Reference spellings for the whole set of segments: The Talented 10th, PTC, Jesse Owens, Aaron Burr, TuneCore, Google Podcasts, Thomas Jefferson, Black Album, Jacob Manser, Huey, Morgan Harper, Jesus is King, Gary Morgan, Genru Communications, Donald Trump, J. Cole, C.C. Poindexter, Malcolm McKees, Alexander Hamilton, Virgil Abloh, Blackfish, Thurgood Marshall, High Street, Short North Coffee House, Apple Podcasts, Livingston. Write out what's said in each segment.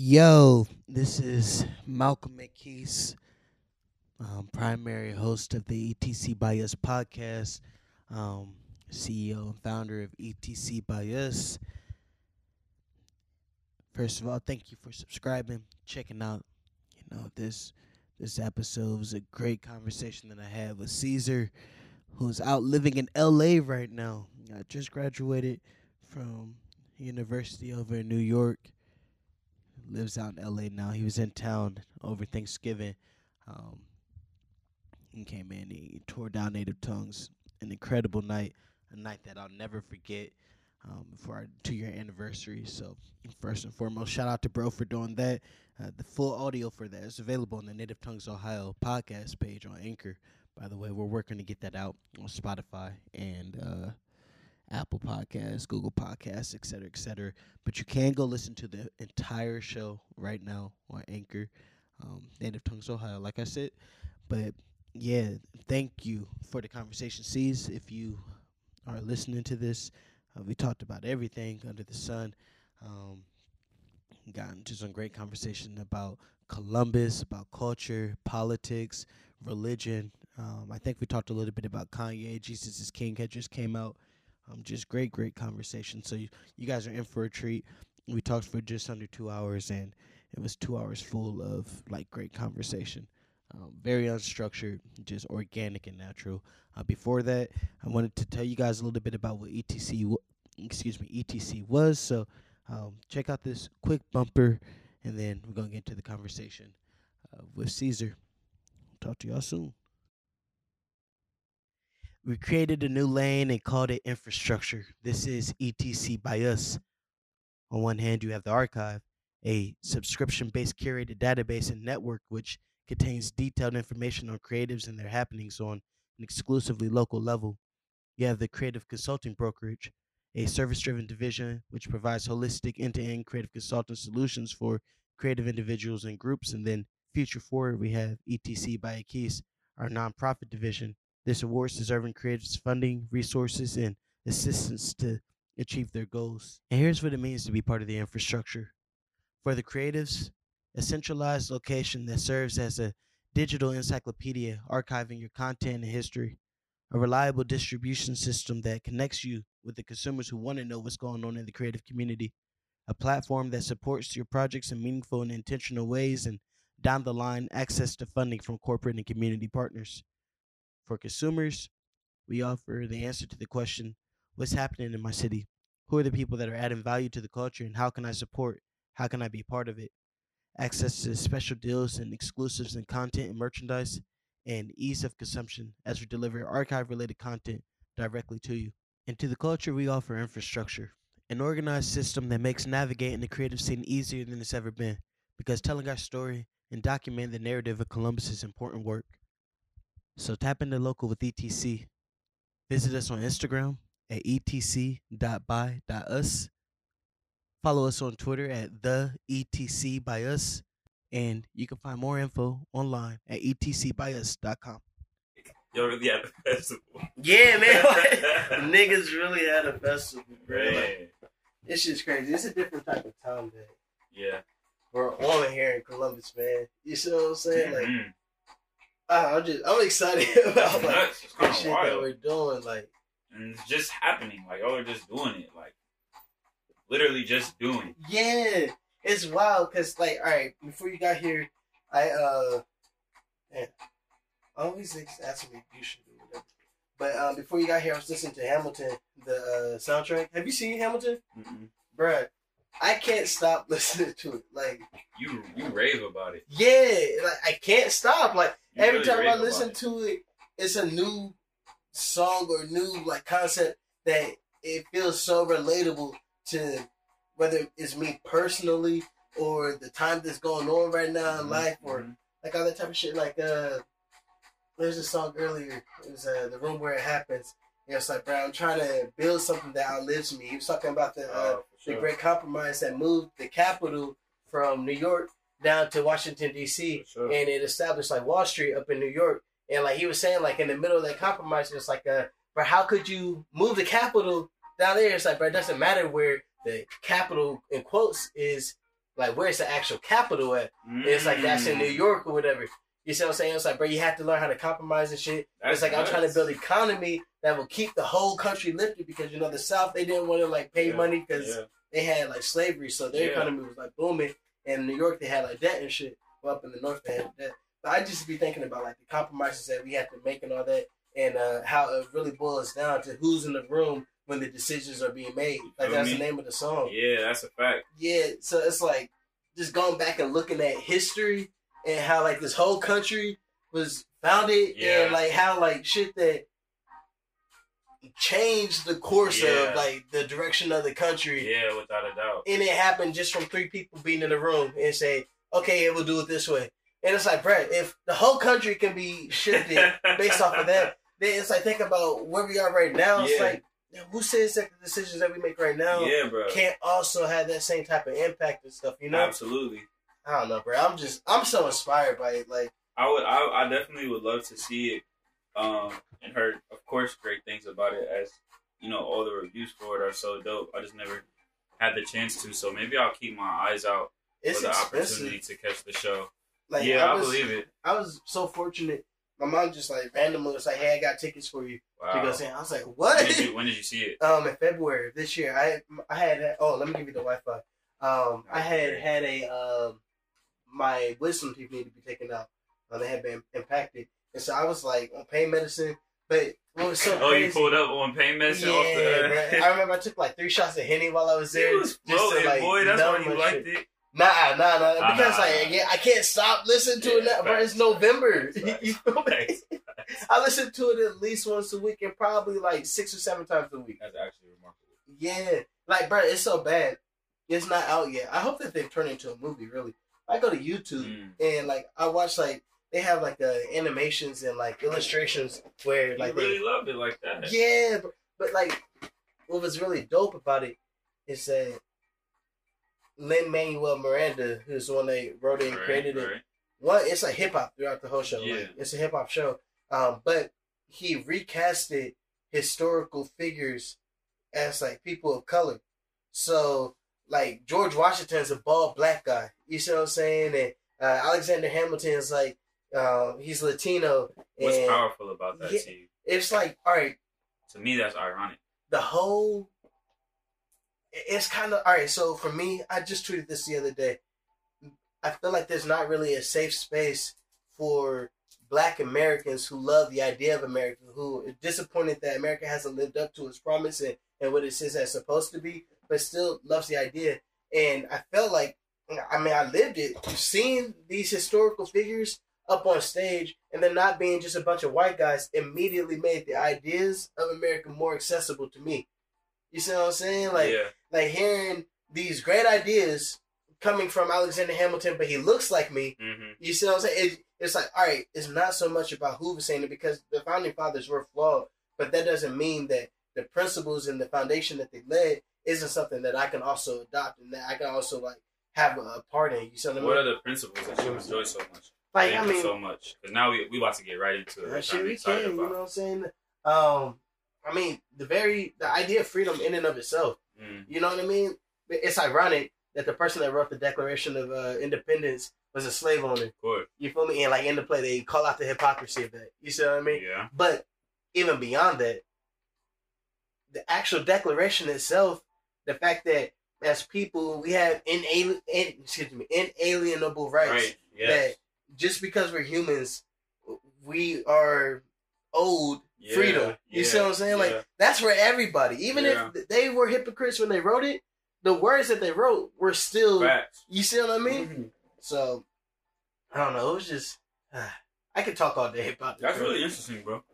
Yo, this is Malcolm McKees, primary host of the ETC By Us podcast, CEO and founder of ETC By Us. First of all, thank you for subscribing, checking out, this episode was a great conversation that I had with Caesar, who's out living in L.A. right now. I just graduated from university over in New York. Lives out in L.A. now. He was in town over Thanksgiving. He came in. He tore down Native Tongues. An incredible night. A night that I'll never forget for our 2-year anniversary. So first and foremost, shout out to Bro for doing that. The full audio for that is available on the Native Tongues Ohio podcast page on Anchor. By the way, we're working to get that out on Spotify and Apple Podcasts, Google Podcasts, et cetera, et cetera. But you can go listen to the entire show right now on Anchor, Native Tongues Ohio, like I said. But, yeah, thank you for the conversation, C's. If you are listening to this, we talked about everything under the sun. Got into some great conversation about Columbus, about culture, politics, religion. I think we talked a little bit about Kanye. Jesus is King had just came out. Just great conversation. So you guys are in for a treat. We talked for just under 2 hours, and it was 2 hours full of like great conversation. Very unstructured, just organic and natural. Before that, I wanted to tell you guys a little bit about what ETC was. So check out this quick bumper, and then we're going to get into the conversation with Caesar. Talk to y'all soon. We created a new lane and called it infrastructure. This is ETC By Us. On one hand, you have the archive, a subscription-based curated database and network which contains detailed information on creatives and their happenings on an exclusively local level. You have the creative consulting brokerage, a service-driven division which provides holistic end-to-end creative consulting solutions for creative individuals and groups. And then future forward, we have ETC By Us, our nonprofit division. This awards deserving creatives funding, resources, and assistance to achieve their goals. And here's what it means to be part of the infrastructure. For the creatives, a centralized location that serves as a digital encyclopedia, archiving your content and history. A reliable distribution system that connects you with the consumers who want to know what's going on in the creative community. A platform that supports your projects in meaningful and intentional ways, and down the line, access to funding from corporate and community partners. For consumers, we offer the answer to the question, what's happening in my city? Who are the people that are adding value to the culture, and how can I support? How can I be part of it? Access to special deals and exclusives and content and merchandise, and ease of consumption as we deliver archive-related content directly to you. And to the culture, we offer infrastructure, an organized system that makes navigating the creative scene easier than it's ever been, because telling our story and documenting the narrative of Columbus's important work. So tap into local with ETC. Visit us on Instagram at etc.by.us. Follow us on Twitter at the ETC By Us. And you can find more info online at etcbyus.com. Y'all really had a festival. Yeah, man. Like, niggas really had a festival, bro. Like, this shit's crazy. It's a different type of time, man. Yeah. We're on here in Columbus, man. You see what I'm saying? Mm-hmm. Like, I'm excited about like the shit that we're doing, like, and it's just happening. Like, y'all are just doing it, like, literally just doing it. Yeah, it's wild. Cause like, all right, before you got here, I always ask me you should do whatever. But before you got here, I was listening to Hamilton, the soundtrack. Have you seen Hamilton, bruh? I can't stop listening to it. Like, you rave about it. Yeah, like I can't stop. Like, you every really time I listen to it, it's a new song or new like concept that it feels so relatable to, whether it's me personally or the time that's going on right now in life, or like all that type of shit. Like, there's a song earlier. It was The Room Where It Happens. You know, it's like, bro, I'm trying to build something that outlives me. He was talking about the Great Compromise that moved the capital from New York down to Washington, D.C. Sure. And it established, like, Wall Street up in New York. And, like, he was saying, like, in the middle of that compromise, it's like, bro, how could you move the capital down there? It's like, bro, it doesn't matter where the capital, in quotes, is. like, where's the actual capital at? Mm. It's like, that's in New York or whatever. You see what I'm saying? It's like, bro, you have to learn how to compromise and shit. That's it's like, I'm trying to build an economy that will keep the whole country lifted because, you know, the South, they didn't want to, like, pay money because they had, like, slavery. So their economy was, like, booming. And in New York, they had, like, debt and shit. Well, up in the North, they had debt. But I just be thinking about, like, the compromises that we have to make and all that, and how it really boils down to who's in the room when the decisions are being made. Like, that's the name of the song. Yeah, that's a fact. Yeah, so it's like just going back and looking at history and how, like, this whole country was founded and, like, how, like, shit that changed the course of, like, the direction of the country. Yeah, without a doubt. And it happened just from three people being in the room and say, okay, yeah, we'll do it this way. And it's like, bruh, if the whole country can be shifted based off of that, then it's like, think about where we are right now. It's like, who says that the decisions that we make right now can't also have that same type of impact and stuff, you know? Absolutely. I don't know, bro. I'm so inspired by it. Like, I definitely would love to see it, and heard, of course, great things about it, as, you know, all the reviews for it are so dope. I just never had the chance to, so maybe I'll keep my eyes out for the opportunity to catch the show. Like, I believe it. I was so fortunate. My mom just, like, randomly was like, hey, I got tickets for you. Wow. To go see. I was like, what? When did you see it? In February of this year. I had, let me give you the Wi-Fi. I had a, my wisdom teeth needed to be taken out. They had been impacted. And so I was, like, on pain medicine. But what was so crazy. You pulled up on pain medicine off the earth. I remember I took, like, 3 shots of Henny while I was there. You was floating, like, boy. That's why you liked it. Nah. Because, like, I can't stop listening to it now. Bro, it's November. You feel me? I listen to it at least once a week and probably, like, 6 or 7 times a week. That's actually remarkable. Yeah. Like, bro, it's so bad. It's not out yet. I hope that they turn it into a movie, really. I go to YouTube and, like, I watch, like, they have, like, animations and, like, illustrations where, like, you really love it like that. Yeah. But, like, what was really dope about it is that Lin-Manuel Miranda, who's the one that wrote it and created it. Well, it's like hip-hop throughout the whole show. Yeah. Like, it's a hip-hop show. But he recasted historical figures as, like, people of color. So, like, George Washington is a bald black guy. You see what I'm saying? And Alexander Hamilton is, like, he's Latino. What's powerful about that to you? It's like, all right. To me, that's ironic. The whole... It's kind of... Alright, so for me, I just tweeted this the other day. I feel like there's not really a safe space for black Americans who love the idea of America, who are disappointed that America hasn't lived up to its promise and what it says that's supposed to be, but still loves the idea. And I felt like... I mean, I lived it. Seeing these historical figures up on stage and then not being just a bunch of white guys immediately made the ideas of America more accessible to me. You see what I'm saying? Like, like hearing these great ideas coming from Alexander Hamilton, but he looks like me. Mm-hmm. You see what I'm saying? It's like, all right, it's not so much about who was saying it, because the founding fathers were flawed, but that doesn't mean that the principles and the foundation that they led isn't something that I can also adopt and that I can also, like, have a part in. You see what I mean? What are the principles that you enjoy so much? Like, I mean, so much. Because now we about to get right into it. Shit, we can. You know what I'm saying? I mean, the idea of freedom in and of itself, you know what I mean? It's ironic that the person that wrote the Declaration of Independence was a slave owner. Of course. You feel me? And, like, in the play, they call out the hypocrisy of that. You see what I mean? Yeah. But even beyond that, the actual Declaration itself, the fact that as people, we have inalienable rights. Right. Yes. That just because we're humans, we are owed freedom. You see what I'm saying? Like, that's for everybody. Even if they were hypocrites when they wrote it, the words that they wrote were still facts. You see what I mean? Mm-hmm. So, I don't know. It was just... I could talk all day about it. That's really interesting, bro.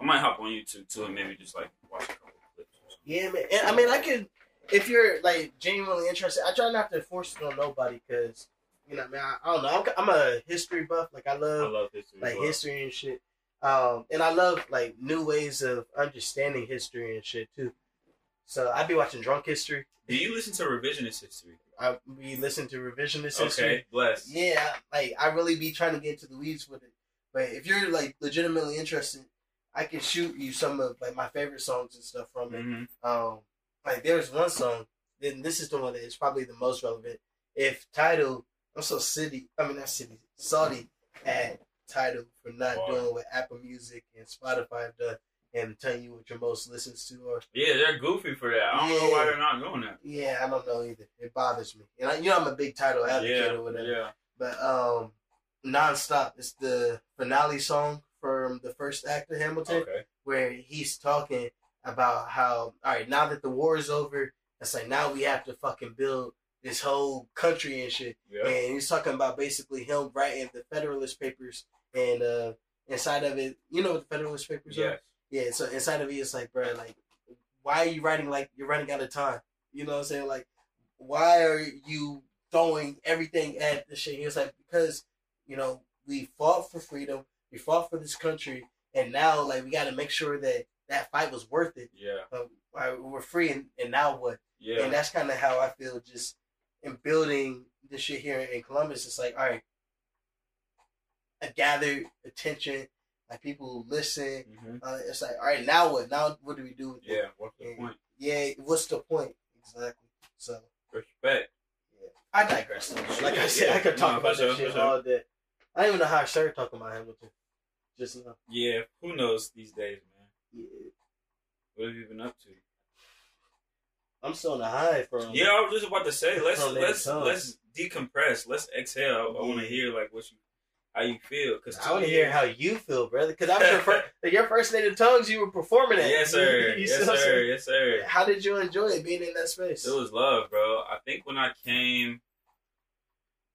I might hop on YouTube, too, and maybe just, like, watch a couple of clips. Yeah, man. And, I mean, I could... If you're, like, genuinely interested... I try not to force it on nobody, because, you know, man, I don't know. I'm a history buff. Like, I love history, like, well, history and shit. And I love, like, new ways of understanding history and shit, too. So, I'd be watching Drunk History. Do you listen to Revisionist History? We listen to Revisionist History. Okay, bless. Yeah, like, I really be trying to get into the weeds with it. But if you're, like, legitimately interested, I can shoot you some of, like, my favorite songs and stuff from it. Mm-hmm. Like, there's one song then this is the one that is probably the most relevant. If Tidal, I'm so salty at Tidal for not doing what Apple Music and Spotify have done and telling you what your most listens to are. Yeah, they're goofy for that. I don't know why they're not doing that. Yeah, I don't know either. It bothers me. And I'm a big Tidal advocate or whatever. Yeah. But Nonstop is the finale song from the first act of Hamilton, where he's talking about how, all right, now that the war is over, it's like now we have to fucking build this whole country and shit. Yeah. And he's talking about basically him writing the Federalist Papers, and inside of it, you know what the Federalist Papers are? Yeah, so inside of it, it's like, bro, like, why are you writing like you're running out of time? You know what I'm saying? Like, why are you throwing everything at the shit? He was like, because, you know, we fought for freedom, we fought for this country, and now, like, we got to make sure that that fight was worth it. Yeah. We're free, and now what? Yeah. And that's kind of how I feel just in building this shit here in Columbus. It's like, all right, I gathered attention, like people listen. Mm-hmm. It's like, all right, now what? Now what do we do with that? What's the point? Yeah, what's the point? Exactly. So. Respect. Yeah. I digress. Like I said, I could talk about that shit all day. I don't even know how I started talking about Hamilton. Just now. Yeah, who knows these days, man? Yeah. What have you been up to? I'm still on the high from. Yeah, I was just about to say let's decompress, let's exhale. I want to hear like how you feel. Cause I want to hear how you feel, brother. Because I'm your first Native Tongues you were performing at. Yes, sir. Yes, sir. How did you enjoy it being in that space? It was love, bro. I think when I came,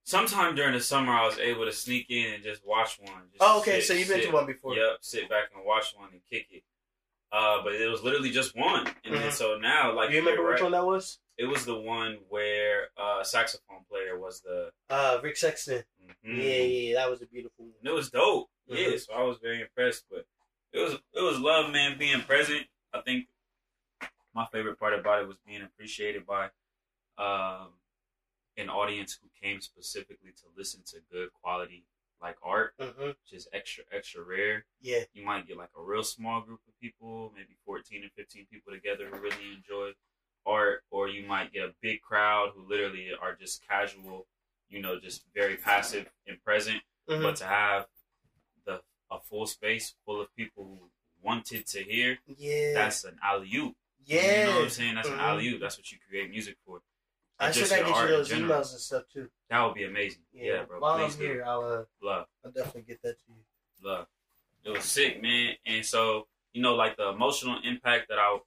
sometime during the summer, I was able to sneak in and just watch one. Just so you've been to one before? Yep. Sit back and watch one and kick it. But it was literally just one, and then so now, like, you remember which one that was? It was the one where saxophone player was the Rick Sexton. Mm-hmm. Yeah, that was a beautiful one. And it was dope. Mm-hmm. Yeah, so I was very impressed. But it was love, man, being present. I think my favorite part about it was being appreciated by an audience who came specifically to listen to good quality. Like art, which is extra rare. Yeah, you might get like a real small group of people, maybe 14 or 15 people together who really enjoy art, or you might get a big crowd who literally are just casual, you know, just very passive and present. Mm-hmm. But to have a full space full of people who wanted to hear, that's an alley-oop. Yeah, you know what I'm saying? That's an alley-oop. That's what you create music for. I should get you those emails and stuff too. That would be amazing. Yeah, bro. While I'm here, I'll definitely get that to you. Love. It was sick, man. And so, you know, like the emotional impact that I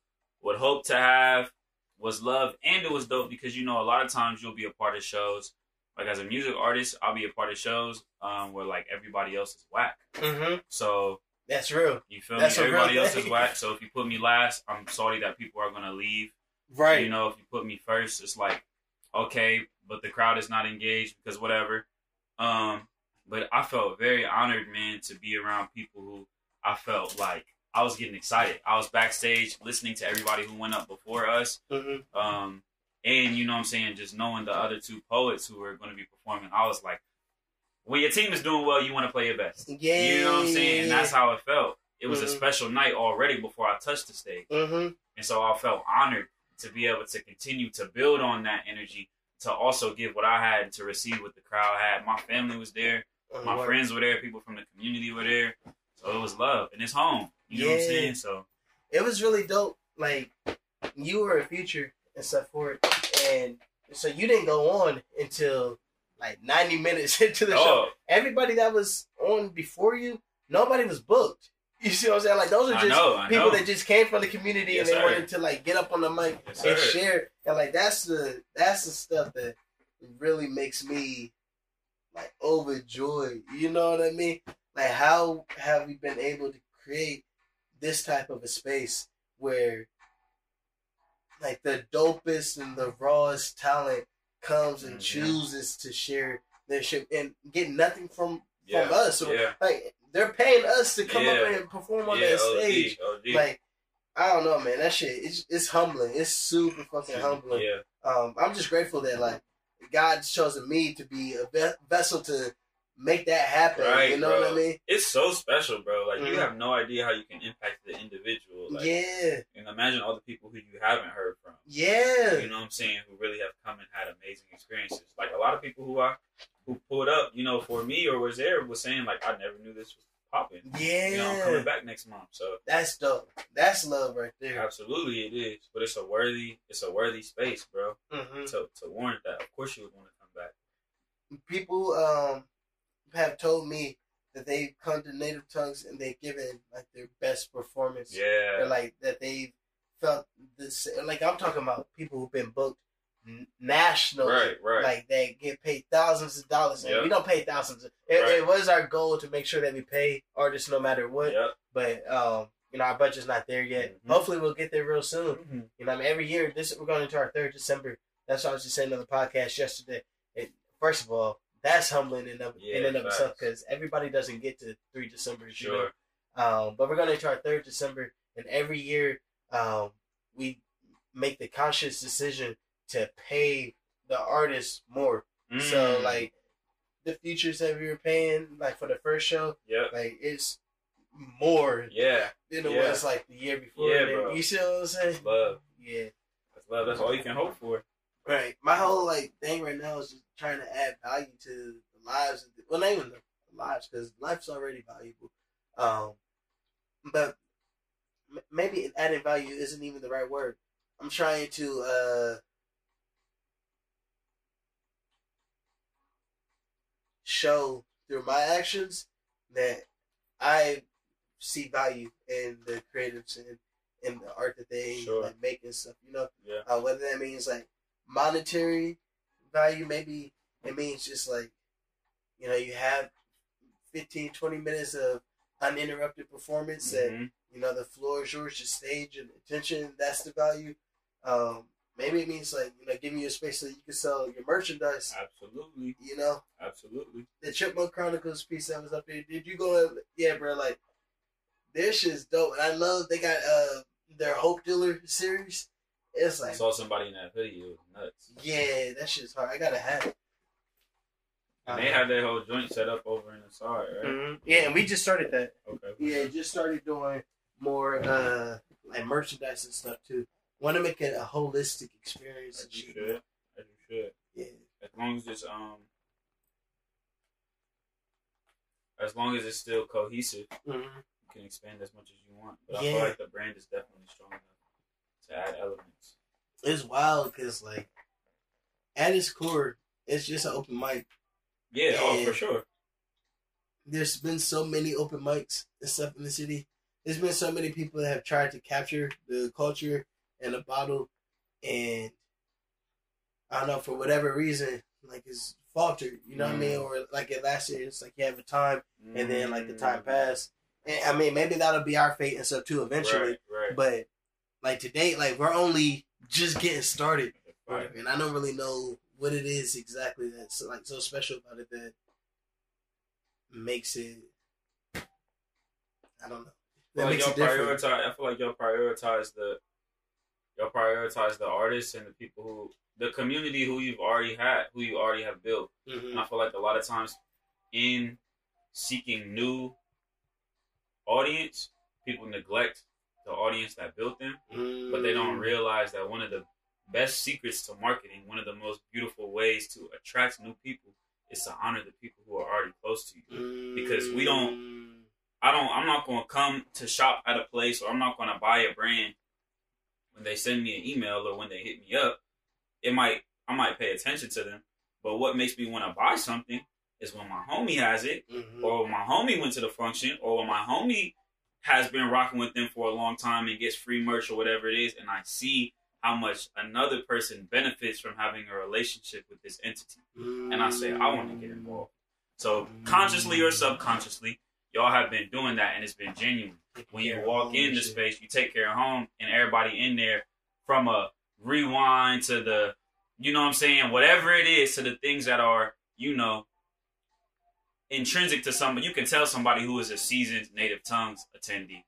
would hope to have was love. And it was dope because, you know, a lot of times you'll be a part of shows. Like as a music artist, I'll be a part of shows where like everybody else is whack. Mm-hmm. So. That's real. You feel me? Everybody else is whack. So if you put me last, I'm sorry that people are going to leave. Right. You know, if you put me first, it's like. Okay, but the crowd is not engaged because whatever. But I felt very honored, man, to be around people who I felt like I was getting excited. I was backstage listening to everybody who went up before us. Mm-hmm. And, you know what I'm saying, just knowing the other two poets who were going to be performing, I was like, when your team is doing well, you want to play your best. Yeah. You know what I'm saying? And that's how it felt. It was a special night already before I touched the stage. Mm-hmm. And so I felt honored to be able to continue to build on that energy, to also give what I had, to receive what the crowd had. My family was there. My friends were there. People from the community were there. So it was love. And it's home. You know what I'm saying? So it was really dope. Like, you were a feature and stuff for it. And so you didn't go on until, like, 90 minutes into the show. Everybody that was on before you, nobody was booked. You see what I'm saying? Like, those are just people that just came from the community and they wanted to, like, get up on the mic and share. And, like, that's the stuff that really makes me, like, overjoyed. You know what I mean? Like, how have we been able to create this type of a space where, like, the dopest and the rawest talent comes and chooses to share their shit and get nothing from us? Or, like, they're paying us to come up and perform on that stage. OG. Like, I don't know, man. That shit, it's humbling. It's super fucking humbling. Yeah. I'm just grateful that, like, God's chosen me to be a vessel to make that happen. Right, you know bro. What I mean? It's so special, bro. Like, you have no idea how you can impact the individual. Like, yeah. And imagine all the people who you haven't heard from. Yeah. You know what I'm saying? Who really have come and had amazing experiences. Like, a lot of people who pulled up, you know, for me or was there was saying, like, I never knew this was popping. Yeah. You know, I'm coming back next month. So that's dope. That's love right there. Absolutely, it is. But it's a worthy space, bro. Mm-hmm. To warrant that. Of course you would want to come back. People, have told me that they've come to Native Tongues and they've given like their best performance. Yeah. Or, like that they've felt this. Like I'm talking about people who've been booked nationally. Right, right. Like they get paid thousands of dollars. Yep. And we don't pay thousands. It was our goal to make sure that we pay artists no matter what. Yep. But you know, our budget's not there yet. Mm-hmm. Hopefully, we'll get there real soon. Mm-hmm. You know, I mean, every year we're going into our 3rd December. That's what I was just saying on the podcast yesterday. First of all. That's humbling in and of itself because everybody doesn't get to 3 December. Sure. You know? But we're going into our 3rd December, and every year we make the conscious decision to pay the artists more. Mm. So, like, the features that we were paying, like, for the first show, like, it's more than it was, like, the year before. Yeah, bro. You see what I'm saying? That's love. Yeah. That's love. That's all you can hope for. Right. My whole, like, thing right now is just trying to add value to the lives. Well, not even the lives, because life's already valuable. But maybe added value isn't even the right word. I'm trying to show through my actions that I see value in the creatives and in the art that they like, make and stuff, you know? Yeah. Whether that means, like, monetary value, maybe it means just like, you know, you have 15-20 minutes of uninterrupted performance and, you know, the floor is yours, the stage and attention, that's the value. Maybe it means like, you know, giving you a space so you can sell your merchandise. Absolutely. You know? Absolutely. The Chipmunk Chronicles piece that was up there, did you go in? Yeah, bro, like, their shit's dope. And I love they got their Hope Dealer series. It's like, I saw somebody in that hoodie. It was nuts. Yeah, that shit's hard. I gotta have it. And they have their whole joint set up over in the side, right? Mm-hmm. Yeah, and we just started that. Okay. Yeah, just started doing more like merchandise and stuff too. Want to make it a holistic experience. As you should. As you should. Yeah. As long as it's still cohesive, you can expand as much as you want. But I feel like the brand is definitely strong enough. Add elements. It's wild because, like, at its core, it's just an open mic. Yeah, oh, for sure. There's been so many open mics and stuff in the city. There's been so many people that have tried to capture the culture in a bottle, and I don't know, for whatever reason, like, it's faltered, you know what I mean? Or, like, it lasted, it's like you have a time, and then, like, the time passed. And, I mean, maybe that'll be our fate and stuff, too, eventually. Right. But like today, like we're only just getting started, right? And I don't really know what it is exactly that's like so special about it that makes it. I don't know. That makes it different. I feel like y'all prioritize the artists and the people the community who you already have built. Mm-hmm. And I feel like a lot of times in seeking new audience, people neglect the audience that built them, but they don't realize that one of the best secrets to marketing, one of the most beautiful ways to attract new people, is to honor the people who are already close to you. Because I'm not going to come to shop at a place, or I'm not going to buy a brand when they send me an email or when they hit me up. I might pay attention to them, but what makes me want to buy something is when my homie has it, or when my homie went to the function, or when my homie has been rocking with them for a long time and gets free merch or whatever it is, and I see how much another person benefits from having a relationship with this entity. And I say, I want to get involved. So consciously or subconsciously, y'all have been doing that, and it's been genuine. When you walk into space, you take care of home, and everybody in there, from a rewind to the, you know what I'm saying, whatever it is, to the things that are, you know, intrinsic to somebody. You can tell somebody who is a seasoned Native Tongues attendee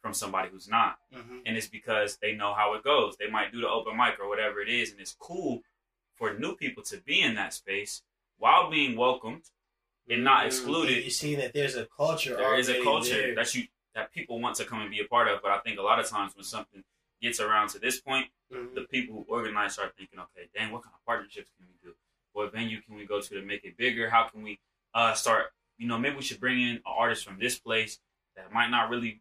from somebody who's not. And it's because they know how it goes. They might do the open mic or whatever it is, and it's cool for new people to be in that space while being welcomed and not excluded. You see that there's a culture. There is a culture there. that people want to come and be a part of. But I think a lot of times when something gets around to this point, mm-hmm. the people who organize start thinking, okay, dang, what kind of partnerships can we do? What venue can we go to make it bigger? How can we start? You know, maybe we should bring in an artist from this place that might not really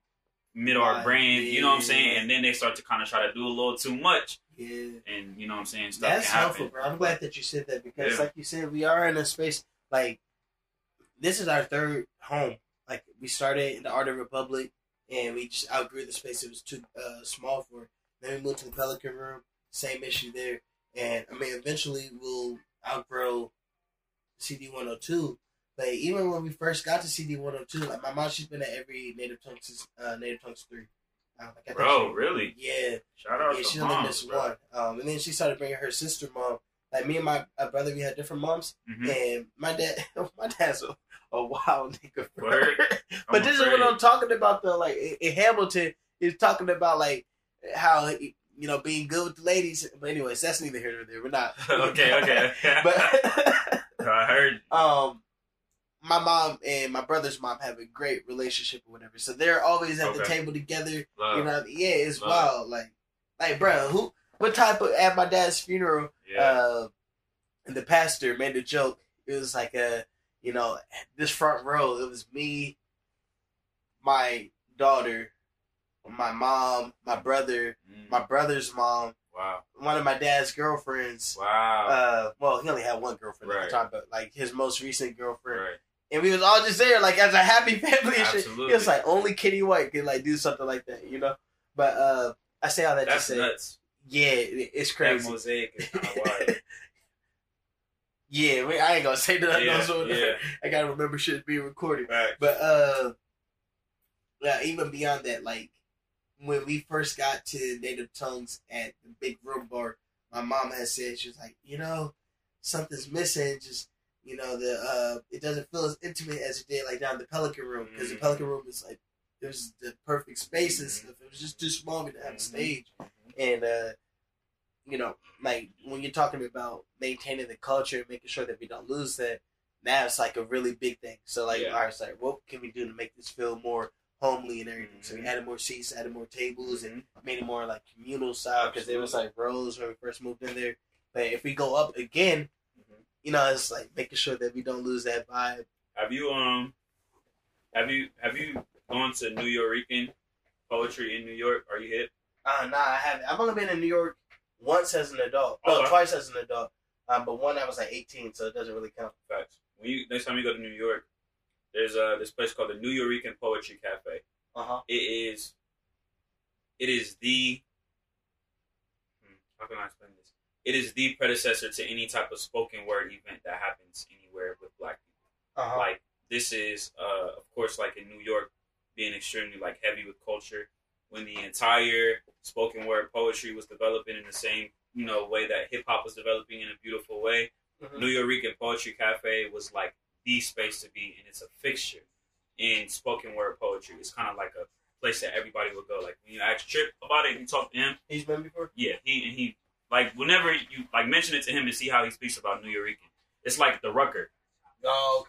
meet our brand. You know what I'm saying? And then they start to kind of try to do a little too much. Yeah. And you know what I'm saying? Stuff That's can helpful, bro. I'm glad that you said that because, like you said, we are in a space like this is our third home. Like we started in the Art of Republic, and we just outgrew the space. It was too small for it. Then we moved to the Pelican Room. Same issue there. And I mean, eventually we'll outgrow CD 102. But even when we first got to CD 102, like my mom, she's been at every Native Tongues, Native Tongues 3. Really? Yeah. Shout out to mom. Only missed one. And then she started bringing her sister mom. Like me and my brother, we had different moms, mm-hmm. and my dad's a wild nigga. But this is what I'm talking about though. Like in Hamilton, is talking about like how being good with the ladies. But anyways, that's neither here nor there. We're not okay. But I heard. My mom and my brother's mom have a great relationship or whatever. So they're always at the table together. Love. You know what I mean? Yeah, it's wild. Like bro, what type of at my dad's funeral and the pastor made a joke. It was like this front row, it was me, my daughter, my mom, my brother, my brother's mom. Wow. One of my dad's girlfriends. Wow. Well, he only had one girlfriend at the time, but like his most recent girlfriend. Right. And we was all just there, like as a happy family. Absolutely. It was like only Kitty White could like do something like that, you know. But I say all that to say, nuts. Yeah, it's crazy. That mosaic is not wild. Yeah, I ain't gonna say nothing. Yeah. I gotta remember shit being recorded. Right. But even beyond that, like. When we first got to Native Tongues at the Big Room Bar, my mom had said, she was like, something's missing. Just, it doesn't feel as intimate as it did, like, down the Pelican Room. Because the Pelican Room is, like, it was the perfect space and stuff. It was just too small to have a stage. And, like, when you're talking about maintaining the culture and making sure that we don't lose that, now it's, like, a really big thing. So, like, all right, it's like, what can we do to make this feel more homely and everything. So we added more seats, added more tables, and made it more like communal style because it was like rows when we first moved in there. But if we go up again, it's like making sure that we don't lose that vibe. Have you gone to New Yorkian poetry in New York? Are you hip? Nah, I haven't. I've only been in New York once as an adult. Twice as an adult. But one I was like 18, so it doesn't really count. Facts. Next time you go to New York. There's this place called the New Yorkian Poetry Cafe. Uh-huh. It is the... How can I explain this? It is the predecessor to any type of spoken word event that happens anywhere with black people. Uh-huh. Like, this is, of course, like in New York, being extremely, like, heavy with culture. When the entire spoken word poetry was developing in the same, way that hip-hop was developing in a beautiful way, mm-hmm. New Yorkian Poetry Cafe was, like, the space to be, and it's a fixture in spoken word poetry. It's kind of like a place that everybody would go. Like when you ask Tripp about it, you talk to him. He's been before. Yeah, he like whenever you like mention it to him and see how he speaks about New Yorkian. It's like the Rucker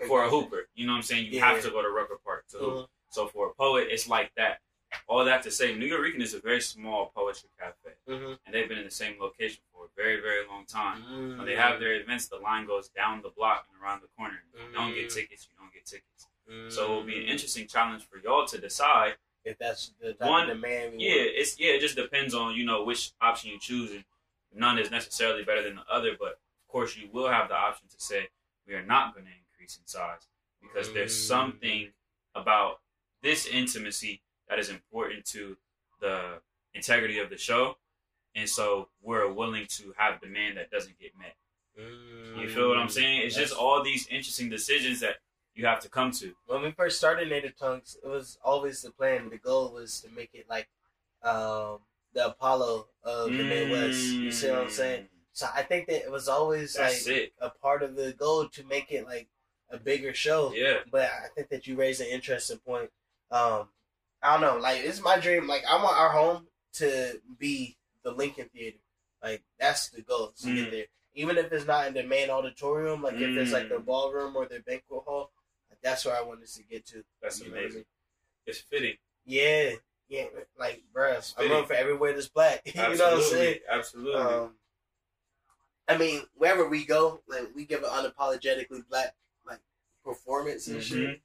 for a hooper. You know what I'm saying? You have to go to Rucker Park to hoop. So for a poet, it's like that. All that to say, New Yorkian is a very small poetry cafe, and they've been in the same location for a very, very long time. Mm-hmm. When they have their events, the line goes down the block and around the corner. Mm-hmm. You don't get tickets. Mm-hmm. So it will be an interesting challenge for y'all to decide if that's the demand. It just depends on which option you choose, and none is necessarily better than the other. But of course, you will have the option to say we are not going to increase in size because there's something about this intimacy that is important to the integrity of the show. And so we're willing to have demand that doesn't get met. You feel what I'm saying? It's just all these interesting decisions that you have to come to. When we first started Native Tongues, it was always the plan. The goal was to make it like the Apollo of the Midwest. You see what I'm saying? So I think that it was always a part of the goal to make it like a bigger show. Yeah. But I think that you raised an interesting point. I don't know, like, it's my dream. Like, I want our home to be the Lincoln Theater. Like, that's the goal, to get there. Even if it's not in the main auditorium, like, if it's, like, their ballroom or their banquet hall, That's where I wanted to get to. That's amazing. I mean? It's fitting. Yeah. Yeah. Like, bruh, I run for everywhere that's black. You know what I'm saying? Absolutely. I mean, wherever we go, like, we give an unapologetically black, like, performance and shit.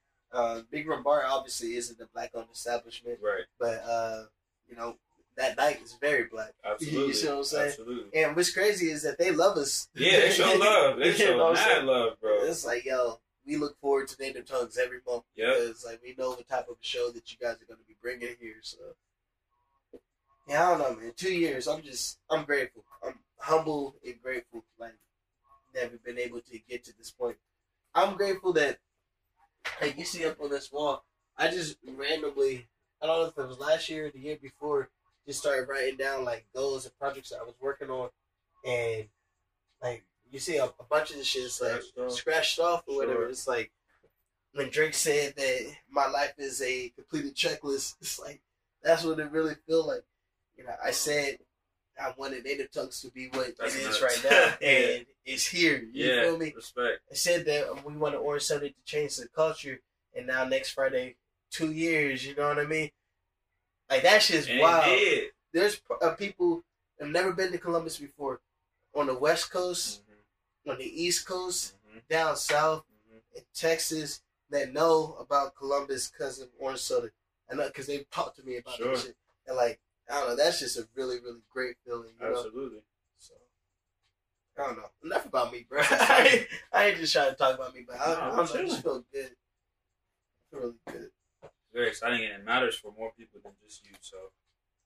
Big Room Bar obviously isn't the black-owned establishment. Right. But, you know, that night is very black. Absolutely. You see what I'm saying? Absolutely. And what's crazy is that they love us. Yeah, they show love. They show mad love, bro. It's like, yo, we look forward to Native Tongues every month. Yeah. Because, like, we know the type of show that you guys are going to be bringing here, so. Yeah, I don't know, man. 2 years, I'm grateful. I'm humble and grateful. Like, never been able to get to this point. I'm grateful that, like, you see up on this wall, I just randomly, I don't know if it was last year or the year before, just started writing down, like, goals and projects that I was working on. And, like, you see a bunch of this shit is, like, scratched off or whatever. Sure. It's like, when Drake said that my life is a completed checklist, it's like, that's what it really feels like. You know, I said I wanted Native Tongues to be what it is right now, and it's here. You feel me? Respect. I said that we want to order something to change the culture, and now next Friday, 2 years. You know what I mean? Like, that shit's wild. It. There's people have never been to Columbus before, on the West Coast, on the East Coast, down South, in Texas, that know about Columbus because of Orange Soda. I know because they've talked to me about that shit, and like. I don't know. That's just a really, really great feeling. You know? So, I don't know. Enough about me, bro. I ain't just trying to talk about me, but I just feel good. I feel really good. It's very exciting, and it matters for more people than just you. So,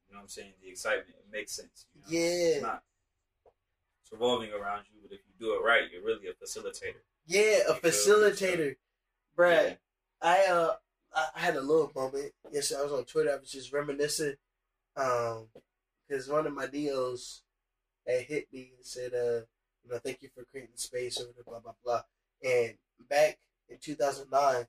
you know what I'm saying? The excitement, it makes sense. You know? Yeah. It's revolving around you, but if you do it right, you're really a facilitator. Yeah, a facilitator. Brad, yeah. I had a little moment. Yesterday, I was on Twitter. I was just reminiscing. Because one of my DOs had hit me and said, you know, thank you for creating space over there, blah, blah, blah. And back in 2009, like,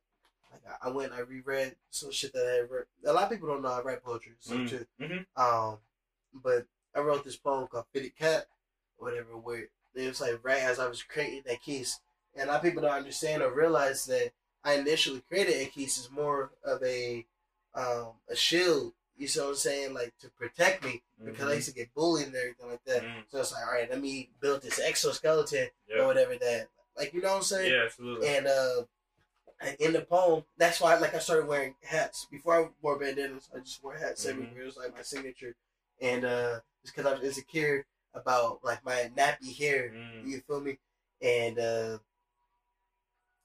I went and I reread some shit that I had read. A lot of people don't know I write poetry, so too. But I wrote this poem called Fitted Cap, or whatever, where it was like right as I was creating that Keys. And a lot of people don't understand or realize that I initially created a Keys is more of a shield. You see what I'm saying? Like, to protect me, because I used to get bullied and everything like that. So it's like, all right, let me build this exoskeleton or whatever that, like, you know what I'm saying? Yeah, absolutely. And in the poem, that's why, like, I started wearing hats. Before I wore bandanas, I just wore hats everywhere. It was like my signature. And it's because I was insecure about, like, my nappy hair. You feel me? And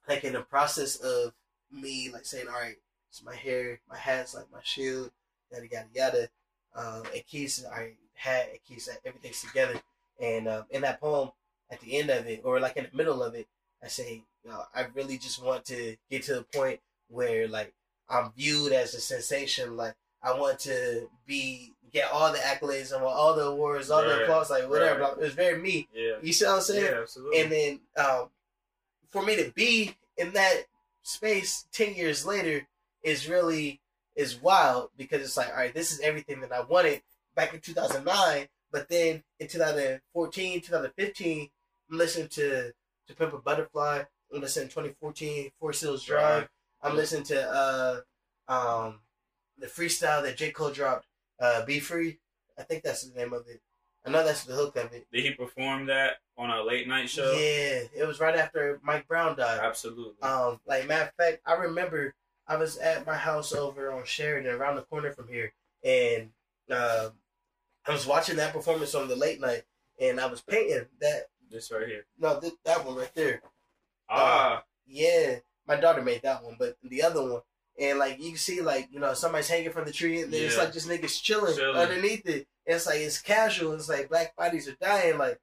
like, in the process of me, like, saying, all right, it's my hair, my hat's like my shield. Yada, yada, yada. Akisa, I had Akisa, everything's together. And in that poem, at the end of it, or like in the middle of it, I say, you know, I really just want to get to the point where, like, I'm viewed as a sensation. Like, I want to get all the accolades and all the awards, all the applause, like, whatever. Right. It was very me. Yeah. You see what I'm saying? Yeah, absolutely. And then for me to be in that space 10 years later is really... is wild, because it's like, all right, this is everything that I wanted back in 2009, but then in 2014, 2015, I'm listening to Pimp a Butterfly, I'm listening to 2014, Four Seals Drive, I'm listening to the freestyle that J. Cole dropped, Be Free, I think that's the name of it. I know that's the hook of it. Did he perform that on a late night show? Yeah, it was right after Mike Brown died. Absolutely. Like, matter of fact, I remember... I was at my house over on Sheridan, around the corner from here, and I was watching that performance on the late night, and I was painting that. This right here. No, that one right there. Yeah, my daughter made that one, but the other one, and like you can see, like, you know, somebody's hanging from the tree, and it's like just niggas chilling underneath it. And it's like it's casual. It's like black bodies are dying, like,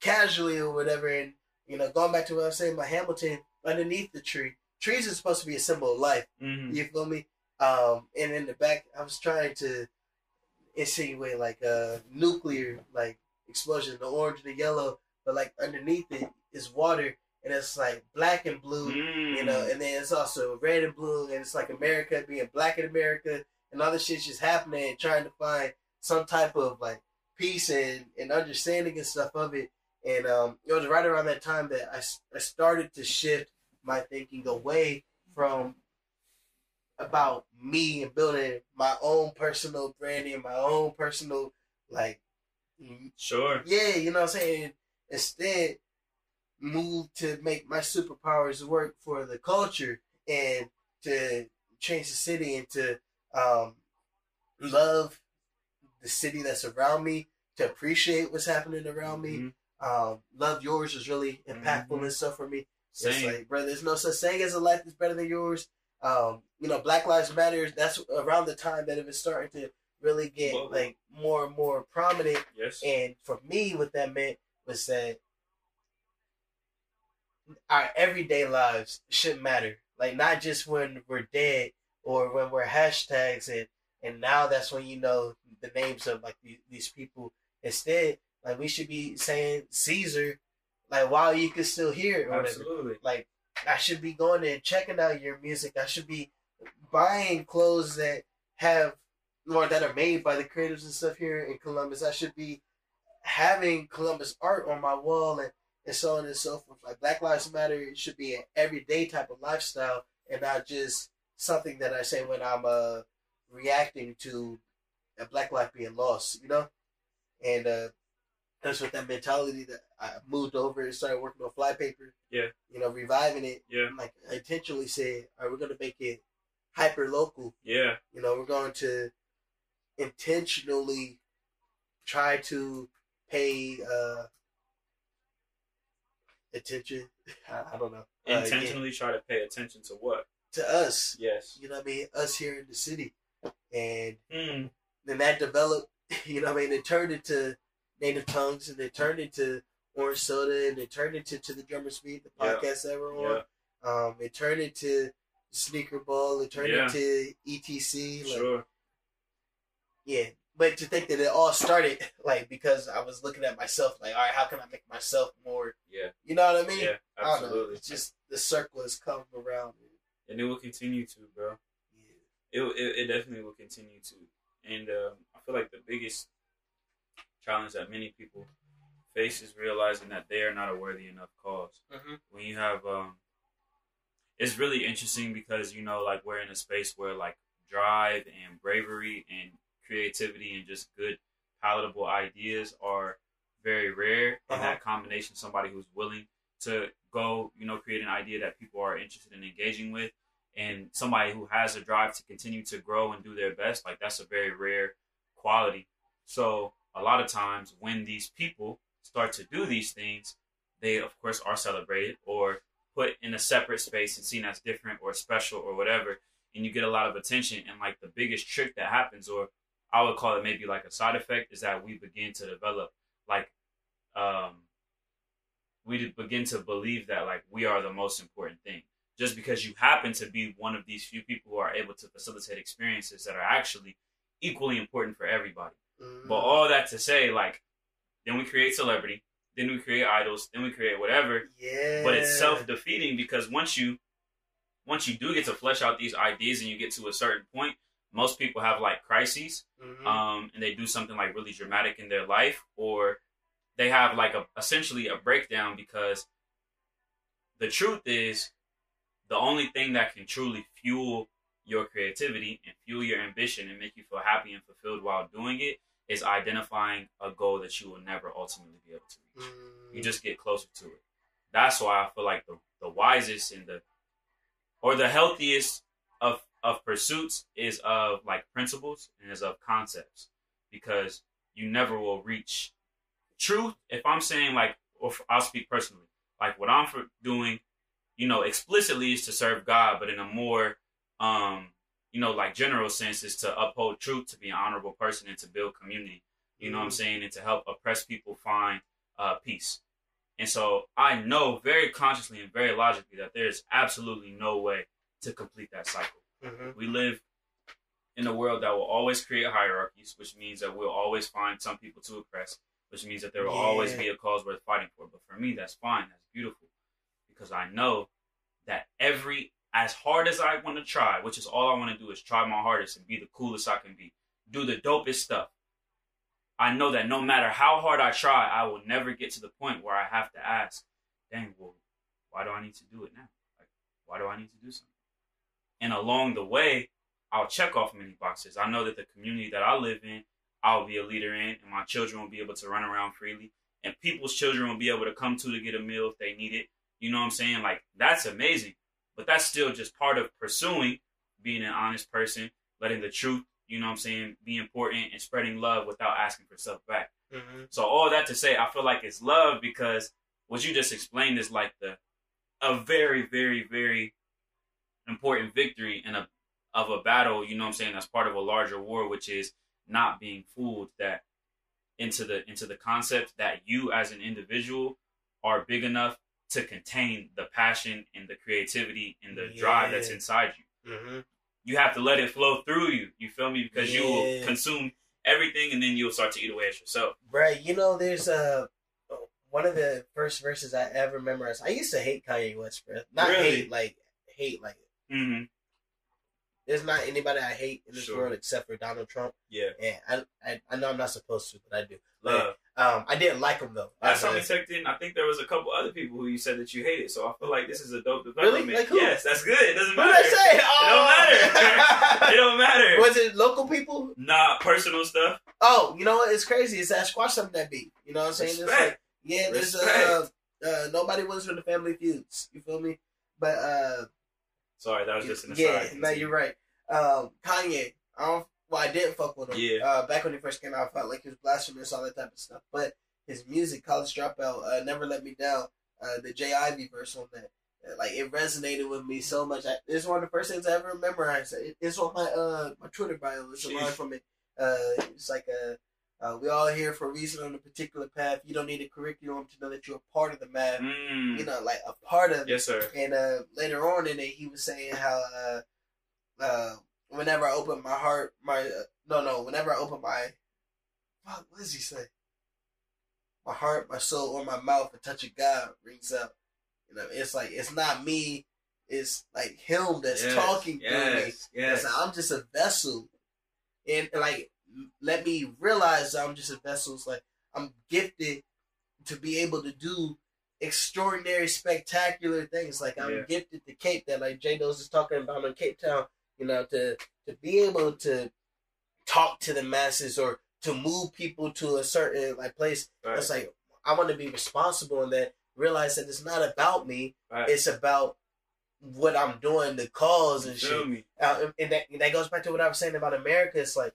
casually or whatever. And, you know, going back to what I was saying about Hamilton, underneath the tree. Trees are supposed to be a symbol of life. You feel me? And in the back, I was trying to insinuate, like, a nuclear, like, explosion, the orange, the yellow, but, like, underneath it is water, and it's, like, black and blue, you know, and then it's also red and blue, and it's, like, America being black in America, and all this shit's just happening, and trying to find some type of, like, peace and understanding and stuff of it. And it was right around that time that I started to shift my thinking away from about me and building my own personal branding, my own personal, like... Sure. Yeah, you know what I'm saying? Instead, move to make my superpowers work for the culture and to change the city and to love the city that's around me, to appreciate what's happening around me. Love yours is really impactful and stuff for me. Same. It's like, brother, there's no such thing as a life that's better than yours. You know, Black Lives Matter, that's around the time that it was starting to really get like more and more prominent. Yes. And for me, what that meant was that our everyday lives should matter. Like, not just when we're dead or when we're hashtags, and now that's when you know the names of like these people. Instead, like, we should be saying Caesar, like, while you can still hear it or whatever. Absolutely. Like, I should be going and checking out your music. I should be buying clothes that have, or that are made by the creators and stuff here in Columbus. I should be having Columbus art on my wall and so on and so forth. Like, Black Lives Matter, it should be an everyday type of lifestyle and not just something that I say when I'm reacting to a Black life being lost, you know? And that's with that mentality that I moved over and started working on Flypaper. Yeah. You know, reviving it. Yeah. And like, I intentionally said, all right, we're going to make it hyper-local. Yeah. You know, we're going to intentionally try to pay attention. I don't know. Intentionally try to pay attention to what? To us. Yes. You know what I mean? Us here in the city. And then that developed, you know what I mean? It turned into Native Tongues, and it turned into Orange Soda, and it turned into To the Drummer's Beat, the podcast that we're on. Yeah. It turned into Sneaker Ball. It turned into ETC. Like, sure. Yeah. But to think that it all started, like, because I was looking at myself, like, all right, how can I make myself more? Yeah. You know what I mean? Yeah, absolutely. I don't know. It's just the circle is coming around. And it will continue to, bro. Yeah. It definitely will continue to. And I feel like the biggest challenge that many people face is realizing that they are not a worthy enough cause. Mm-hmm. When you have, it's really interesting because, you know, like, we're in a space where, like, drive and bravery and creativity and just good palatable ideas are very rare. And that combination, somebody who's willing to go, you know, create an idea that people are interested in engaging with, and somebody who has a drive to continue to grow and do their best, like, that's a very rare quality. So a lot of times when these people start to do these things, they, of course, are celebrated or put in a separate space and seen as different or special or whatever. And you get a lot of attention. And, like, the biggest trick that happens, or I would call it maybe like a side effect, is that we begin to develop, like, we begin to believe that, like, we are the most important thing. Just because you happen to be one of these few people who are able to facilitate experiences that are actually equally important for everybody. Mm-hmm. But all that to say, like, then we create celebrity, then we create idols, then we create whatever. Yeah. But it's self-defeating, because once you do get to flesh out these ideas and you get to a certain point, most people have, like, crises, and they do something, like, really dramatic in their life, or they have, like, essentially a breakdown, because the truth is, the only thing that can truly fuel your creativity and fuel your ambition and make you feel happy and fulfilled while doing it is identifying a goal that you will never ultimately be able to reach. You just get closer to it. That's why I feel like the wisest and the healthiest of pursuits is of, like, principles and is of concepts, because you never will reach truth. If I'm saying, like, or I'll speak personally, like, what I'm doing, you know, explicitly is to serve God, but in a more, you know, like, general sense is to uphold truth, to be an honorable person, and to build community, you know what I'm saying? And to help oppressed people find peace. And so I know very consciously and very logically that there's absolutely no way to complete that cycle. We live in a world that will always create hierarchies, which means that we'll always find some people to oppress, which means that there will always be a cause worth fighting for. But for me, that's fine. That's beautiful. Because I know that as hard as I want to try, which is all I want to do, is try my hardest and be the coolest I can be, do the dopest stuff. I know that no matter how hard I try, I will never get to the point where I have to ask, dang, well, why do I need to do it now? Like, why do I need to do something? And along the way, I'll check off many boxes. I know that the community that I live in, I'll be a leader in, and my children will be able to run around freely. And people's children will be able to come to get a meal if they need it. You know what I'm saying? Like, that's amazing. But that's still just part of pursuing being an honest person, letting the truth, you know what I'm saying, be important, and spreading love without asking for stuff back. Mm-hmm. So all that to say, I feel like it's love because what you just explained is like a very, very, very important victory in a battle, you know what I'm saying, that's part of a larger war, which is not being fooled that into the concept that you as an individual are big enough to contain the passion and the creativity and the drive that's inside you. Mm-hmm. You have to let it flow through you. You feel me? Because you will consume everything and then you'll start to eat away at yourself. Right. You know, there's one of the first verses I ever memorized. I used to hate Kanye West, bro. Not really? hate like it. Mm-hmm. There's not anybody I hate in this world except for Donald Trump. Yeah. And I know I'm not supposed to, but I do. Love. I didn't like him, though. Last time we checked in, I think there was a couple other people who you said that you hated, so I feel like this is a dope development. Really? Like who? Yes, that's good. It doesn't matter. What did I say? It don't matter. It don't matter. Was it local people? Nah, personal stuff. Oh, you know what? It's crazy. It's that squash something that beat. You know what I'm saying? It's like, yeah, there's nobody wins from the family feuds. You feel me? But, sorry, that was just an aside. Yeah, no, you're right. Kanye, I didn't fuck with him. Yeah. Back when he first came out, I felt like he was blasphemous, all that type of stuff. But his music, College Dropout, Never Let Me Down, the J. Ivy verse on that, like, it resonated with me so much. It's one of the first things I ever memorized. It's on my Twitter bio. It's a line from it. It's like, we all here for a reason on a particular path. You don't need a curriculum to know that you're a part of the math. Mm. You know, like a part of it. Yes, sir. And later on in it, he was saying how whenever I open my heart, whenever I open my, what does he say? My heart, my soul, or my mouth, a touch of God rings out. You know, it's like, it's not me. It's like him that's talking through me. Yes. Like, I'm just a vessel. And like, let me realize that I'm just a vessel. It's like I'm gifted to be able to do extraordinary, spectacular things. Like I'm gifted to cape that, like J Doe's is talking about in Cape Town. You know, to be able to talk to the masses or to move people to a certain like place. Right. It's like I want to be responsible in that. Realize that it's not about me. Right. It's about what I'm doing, the cause and shit. And that goes back to what I was saying about America. It's like,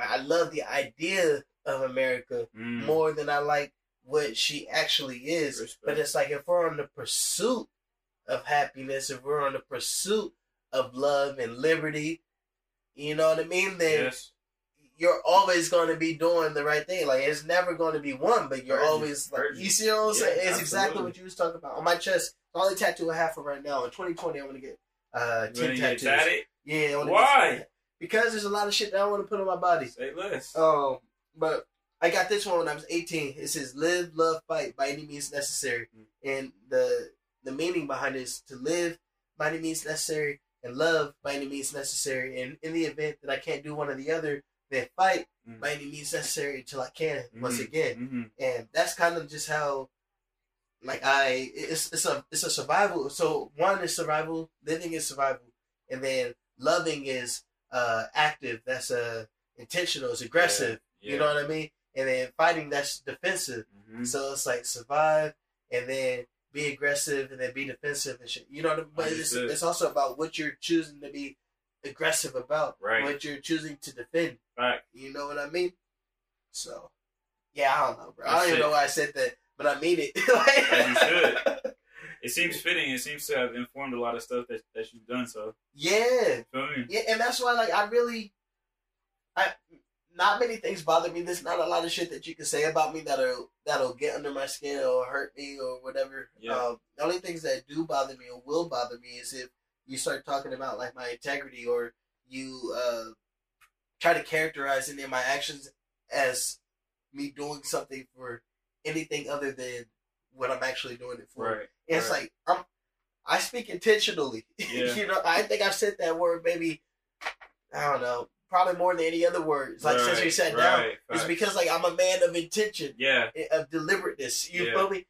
I love the idea of America more than I like what she actually is. Respect. But it's like if we're on the pursuit of happiness, if we're on the pursuit of love and liberty, you know what I mean? Then you're always going to be doing the right thing. Like, it's never going to be one, but you're always like, you see what I'm saying? It's absolutely exactly what you was talking about. On my chest, the only tattoo I have for right now, in 2020, I want to get 10 tattoos. Yeah. Why? Because there's a lot of shit that I want to put on my body. Say less. But I got this one when I was 18. It says, live, love, fight by any means necessary. Mm-hmm. And the meaning behind it is to live by any means necessary and love by any means necessary. And in the event that I can't do one or the other, then fight by any means necessary until I can once again. Mm-hmm. And that's kind of just how, like, it's a survival. So one is survival. Living is survival. And then loving is active, that's intentional, it's aggressive, you know what I mean? And then fighting, that's defensive. Mm-hmm. So it's like survive and then be aggressive and then be defensive and shit. You know what I mean? But it's also about what you're choosing to be aggressive about, what you're choosing to defend. Right. You know what I mean? So, yeah, I don't know, bro. I don't even know why I said that, but I mean it. You should. It seems fitting. It seems to have informed a lot of stuff that you've done. So yeah, and that's why, like, I not many things bother me. There's not a lot of shit that you can say about me that'll get under my skin or hurt me or whatever. Yeah. The only things that do bother me or will bother me is if you start talking about like my integrity or you try to characterize any of my actions as me doing something for anything other than what I'm actually doing it for. Right. It's like, I speak intentionally. Yeah. You know, I think I've said that word maybe, I don't know, probably more than any other words. Like, since we sat down, it's because, like, I'm a man of intention, of deliberateness. You feel me?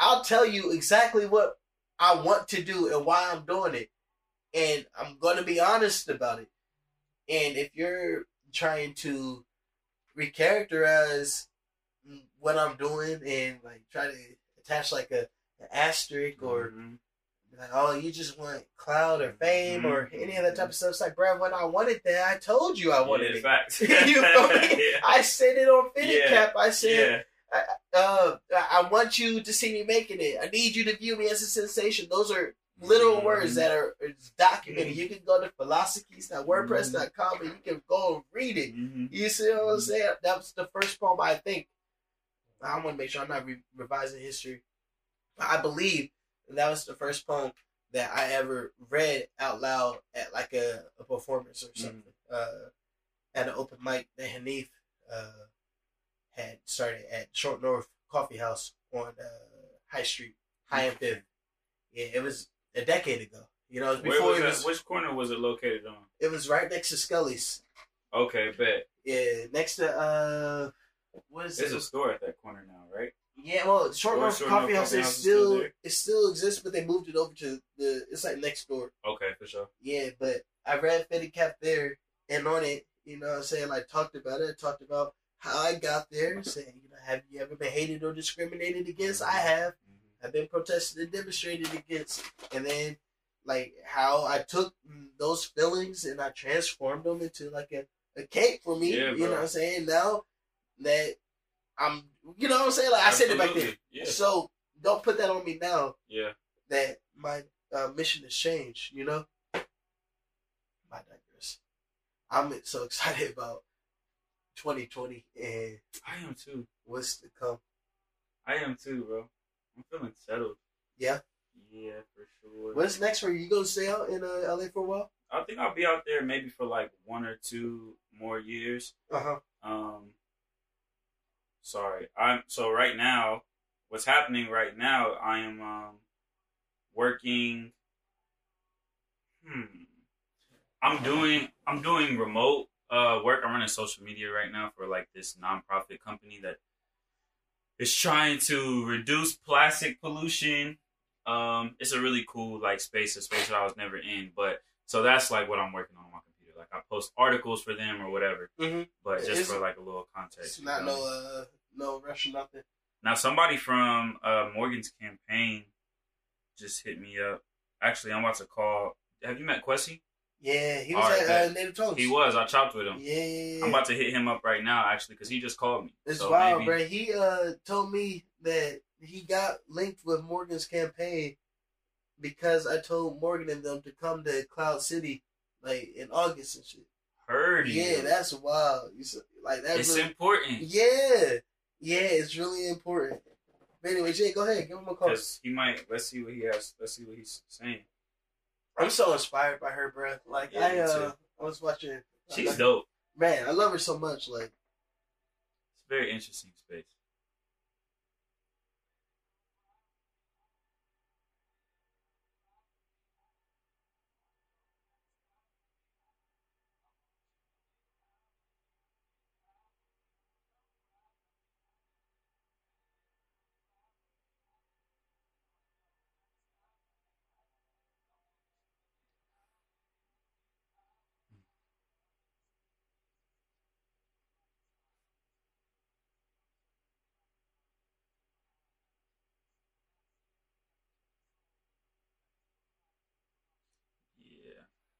I'll tell you exactly what I want to do and why I'm doing it. And I'm going to be honest about it. And if you're trying to recharacterize what I'm doing and like try to attach like an asterisk or like, oh, you just want cloud or fame or any of that type of stuff. It's like, bro, when I wanted that, I told you I wanted it. Fact. You know what I mean? Yeah. I said it on FinCap. I said, I want you to see me making it. I need you to view me as a sensation. Those are literal words that are documented. You can go to philosophies.wordpress.com and you can go and read it. You see what I'm saying? That was the first poem, I think. I want to make sure I'm not revising history. I believe that was the first poem that I ever read out loud at like a performance or something. At an open mic that Hanif had started at Short North Coffee House on High Street, High and Fifth. Yeah, it was a decade ago. You know, it was before. Where was it? Which corner was it located on? It was right next to Scully's. Okay, bet. Yeah, next to what is it? There's a store at that corner now, right? Yeah, well, Short North Coffee House still exists, but they moved it over to it's like next door. Okay, for sure. Yeah, but I read FinCap there, and on it, you know what I'm saying, like, talked about how I got there, saying, you know, have you ever been hated or discriminated against? I have. I've been protested and demonstrated against. And then, like, how I took those feelings and I transformed them into, like, a cake for me. Yeah, you know what I'm saying? Now that I'm, you know what I'm saying? Like, absolutely. I said it back then. Yeah. So, don't put that on me now. Yeah. That my mission has changed, you know? I digress. I'm so excited about 2020 and... I am too. What's to come. I am too, bro. I'm feeling settled. Yeah? Yeah, for sure. What's next for you? You going to stay out in L.A. for a while? I think I'll be out there maybe for like 1 or 2 more years. Uh-huh. So right now, what's happening right now, I am working. I'm doing remote work. I'm running social media right now for like this nonprofit company that is trying to reduce plastic pollution. It's a really cool like space that I was never in, but so that's like what I'm working on my computer. Like I post articles for them or whatever, but just for like a little context. It's not no rush or nothing. Now somebody from Morgan's Campaign just hit me up. Actually, I'm about to call. Have you met Kwesi? Yeah, he was at Native Tongues. He was. I chopped with him. Yeah. I'm about to hit him up right now, actually, because he just called me. It's so wild, bro. He told me that he got linked with Morgan's Campaign because I told Morgan and them to come to Cloud City, like, in August and shit. Heard you. Yeah, that's wild. Like, that's it's really important. Yeah. Yeah, it's really important. But anyway, Jay, go ahead. Give him a call. He might. Let's see what he has. Let's see what he's saying. I'm so inspired by her, bro. Like, yeah, I was watching. She's dope. Man, I love her so much. Like, it's a very interesting space.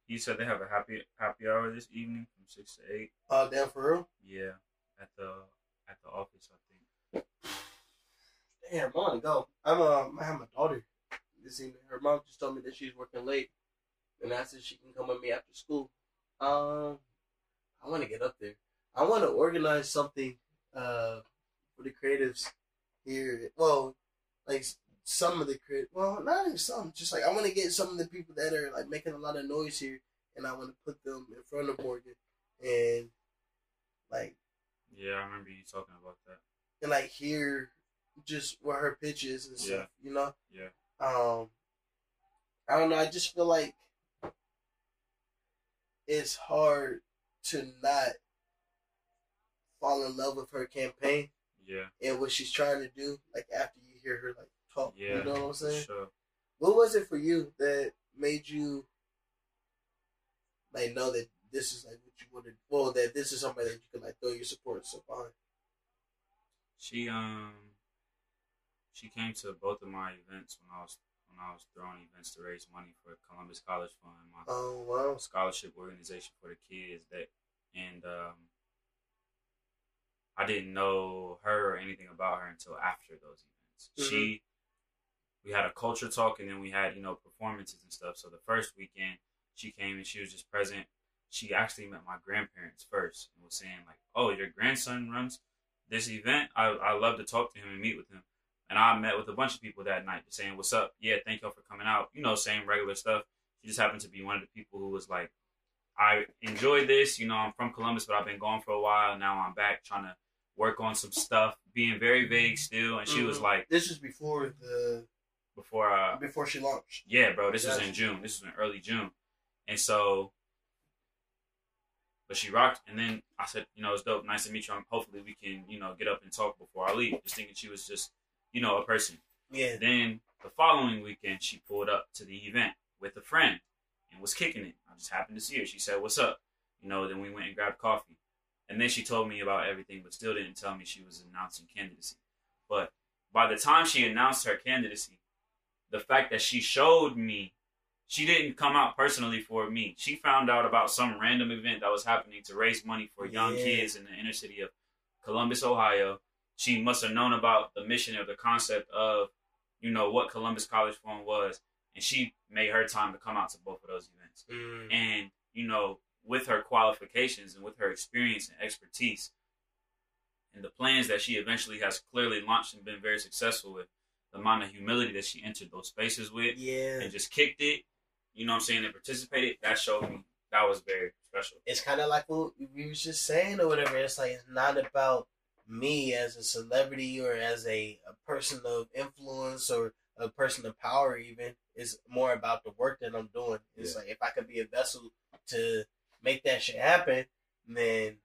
You said they have a happy hour this evening from 6 to 8. Oh, damn, for real? Yeah, at the office, I think. Damn, I want to go. I have my daughter this evening. Her mom just told me that she's working late, and I said she can come with me after school. I want to get up there. I want to organize something for the creatives here. Well, like. Some of the creators, well, not even some, just like I want to get some of the people that are like making a lot of noise here, and I want to put them in front of Morgan, and like, yeah, I remember you talking about that, and like hear just what her pitch is and stuff, you know, I don't know, I just feel like it's hard to not fall in love with her campaign, and what she's trying to do, like after you hear her like. You know what I'm saying? Sure. What was it for you that made you like know that this is like what you want to. Well, that this is somebody that you can like throw your support so behind. She came to both of my events when I was throwing events to raise money for Columbus College Fund, my scholarship organization for the kids. I didn't know her or anything about her until after those events. Mm-hmm. We had a culture talk, and then we had, performances and stuff. So the first weekend she came and she was just present. She actually met my grandparents first and was saying like, "Oh, your grandson runs this event. I love to talk to him and meet with him." And I met with a bunch of people that night saying, "What's up? Yeah, thank y'all for coming out." Same regular stuff. She just happened to be one of the people who was like, "I enjoyed this. I'm from Columbus, but I've been gone for a while. Now I'm back trying to work on some stuff," being very vague still. And she was like... This is before the... Before she launched. Yeah, bro. This was in June. This was in early June. And so... But she rocked. And then I said, "It's dope. Nice to meet you. Hopefully we can, get up and talk before I leave." Just thinking she was just... a person. Yeah. Then the following weekend, she pulled up to the event with a friend and was kicking it. I just happened to see her. She said, "What's up?" Then we went and grabbed coffee. And then she told me about everything, but still didn't tell me she was announcing candidacy. But by the time she announced her candidacy, the fact that she showed me, she didn't come out personally for me. She found out about some random event that was happening to raise money for young kids in the inner city of Columbus, Ohio. She must have known about the mission of the concept of, what Columbus College Fund was. And she made her time to come out to both of those events. Mm. And, with her qualifications and with her experience and expertise and the plans that she eventually has clearly launched and been very successful with, the amount of humility that she entered those spaces with and just kicked it, and participated, that showed me that was very special. It's kind of like what we were just saying or whatever. It's like, it's not about me as a celebrity or as a person of influence or a person of power, even. Is more about the work that I'm doing. It's like, if I could be a vessel to make that shit happen, then,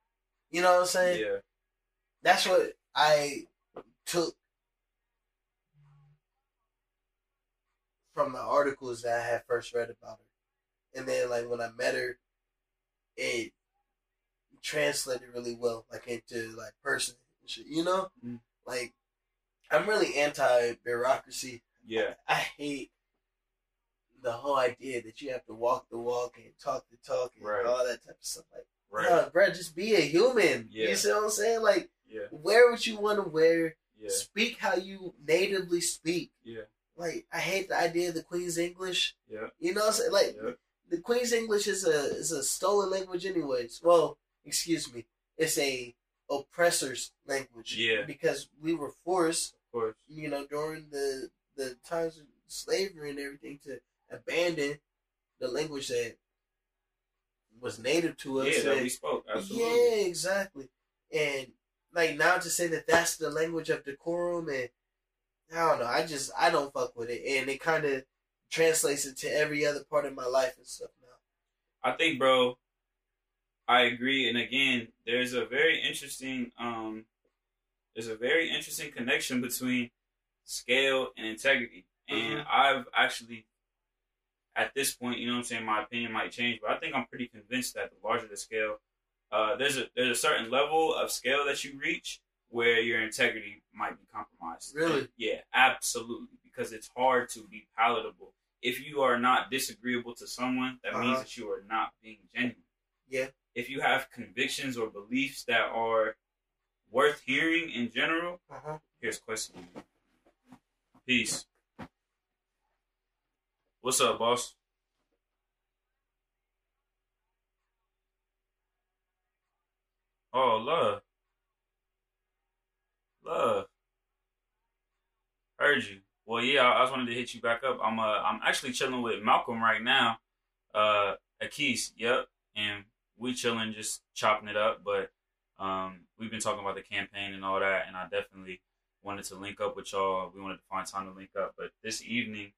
you know what I'm saying? Yeah. That's what I took from the articles that I had first read about her. And then, like, when I met her, it translated really well, like, into, like, person. Shit, like, I'm really anti-bureaucracy. Yeah. I hate the whole idea that you have to walk the walk and talk the talk and all that type of stuff. Like, bro, just be a human. Yeah. You see what I'm saying? Like, wear what you want to wear. Yeah. Speak how you natively speak. Yeah. Like, I hate the idea of the Queen's English. Yeah. You know what I'm saying? Like, the Queen's English is a stolen language anyways. Well, excuse me. It's a oppressor's language, because we were forced, of course, during the times of slavery and everything, to abandon the language that was native to us. Yeah, that we spoke. Absolutely. Yeah, exactly. And like now to say that that's the language of decorum, and I don't know. I don't fuck with it, and it kind of translates into every other part of my life and stuff now. I think, bro. I agree, and again, there's a very interesting connection between scale and integrity. And I've actually, at this point, my opinion might change, but I think I'm pretty convinced that the larger the scale, there's a certain level of scale that you reach where your integrity might be compromised. Really? Yeah, absolutely, because it's hard to be palatable. If you are not disagreeable to someone, that means that you are not being genuine. Yeah. If you have convictions or beliefs that are worth hearing in general, here's Kwesi. Peace. What's up, boss? Oh, love. Heard you. Well, yeah, I just wanted to hit you back up. I'm actually chilling with Malcolm right now. Akis, yep, and we chilling, just chopping it up, but we've been talking about the campaign and all that, and I definitely wanted to link up with y'all. We wanted to find time to link up, but this evening,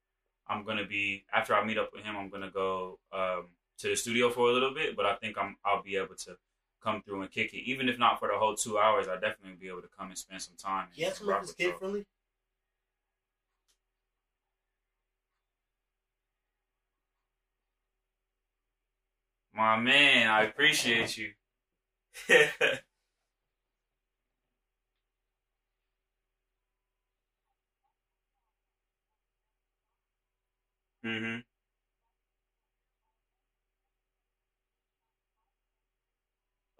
I'm going to be, after I meet up with him, I'm going to go to the studio for a little bit, but I think I'll be able to come through and kick it. Even if not for the whole 2 hours, I'll definitely be able to come and spend some time. Yes, we have kid friendly. My man, I appreciate you. Mm-hmm.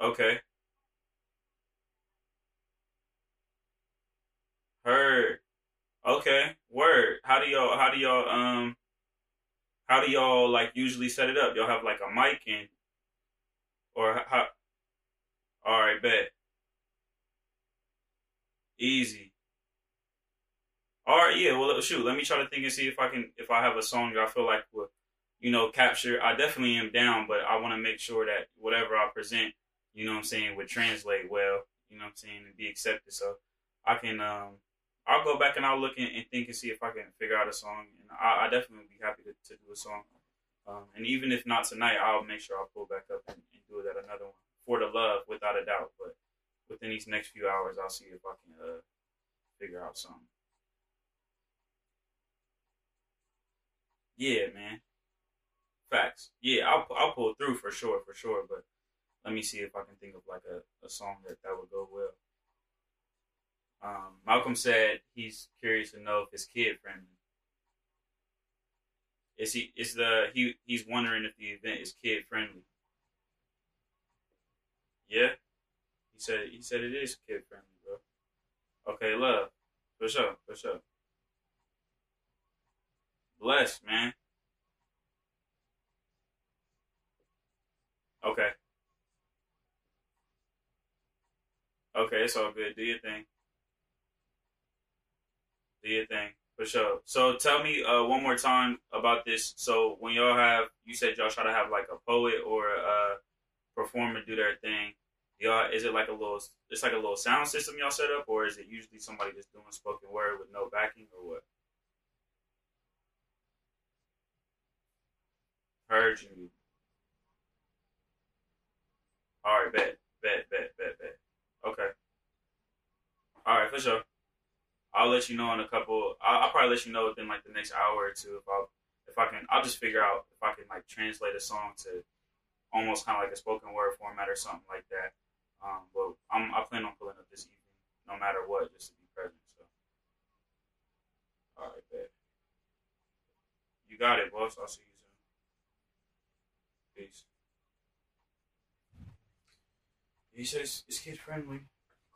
Okay. Heard. Okay. Word. How do y'all like usually set it up? Y'all have like a mic and or how? All right, bet. Easy. All right, yeah. Well, shoot. Let me try to think and see if I have a song that I feel like will, capture. I definitely am down, but I want to make sure that whatever I present, would translate well. And be accepted. So I can. I'll go back and I'll look and think and see if I can figure out a song. And I definitely would be happy to do a song. And even if not tonight, I'll make sure I'll pull back up and do it at another one. For the love, without a doubt. But within these next few hours, I'll see if I can figure out something. Yeah, man. Facts. Yeah, I'll pull through for sure. But let me see if I can think of like a song that would go well. Malcolm said he's curious to know if his kid friendly. He's wondering if the event is kid friendly. Yeah, he said it is kid friendly, bro. Okay, love, for sure. Blessed, man. Okay, it's all good. Do your thing, for sure. So tell me one more time about this. So when y'all have, you said y'all try to have like a poet or a performer do their thing. Y'all, is it like a little sound system y'all set up, or is it usually somebody just doing spoken word with no backing, or what? Heard you. All right, bet. Okay. All right, for sure. I'll let you know in a couple. I'll probably let you know within like the next hour or two if I can. I'll just figure out if I can like translate a song to almost kind of like a spoken word format or something like that. But I plan on pulling up this evening, no matter what, just to be present. So, all right, bet. You got it, boss. I'll see you soon. Peace. He says it's kid friendly.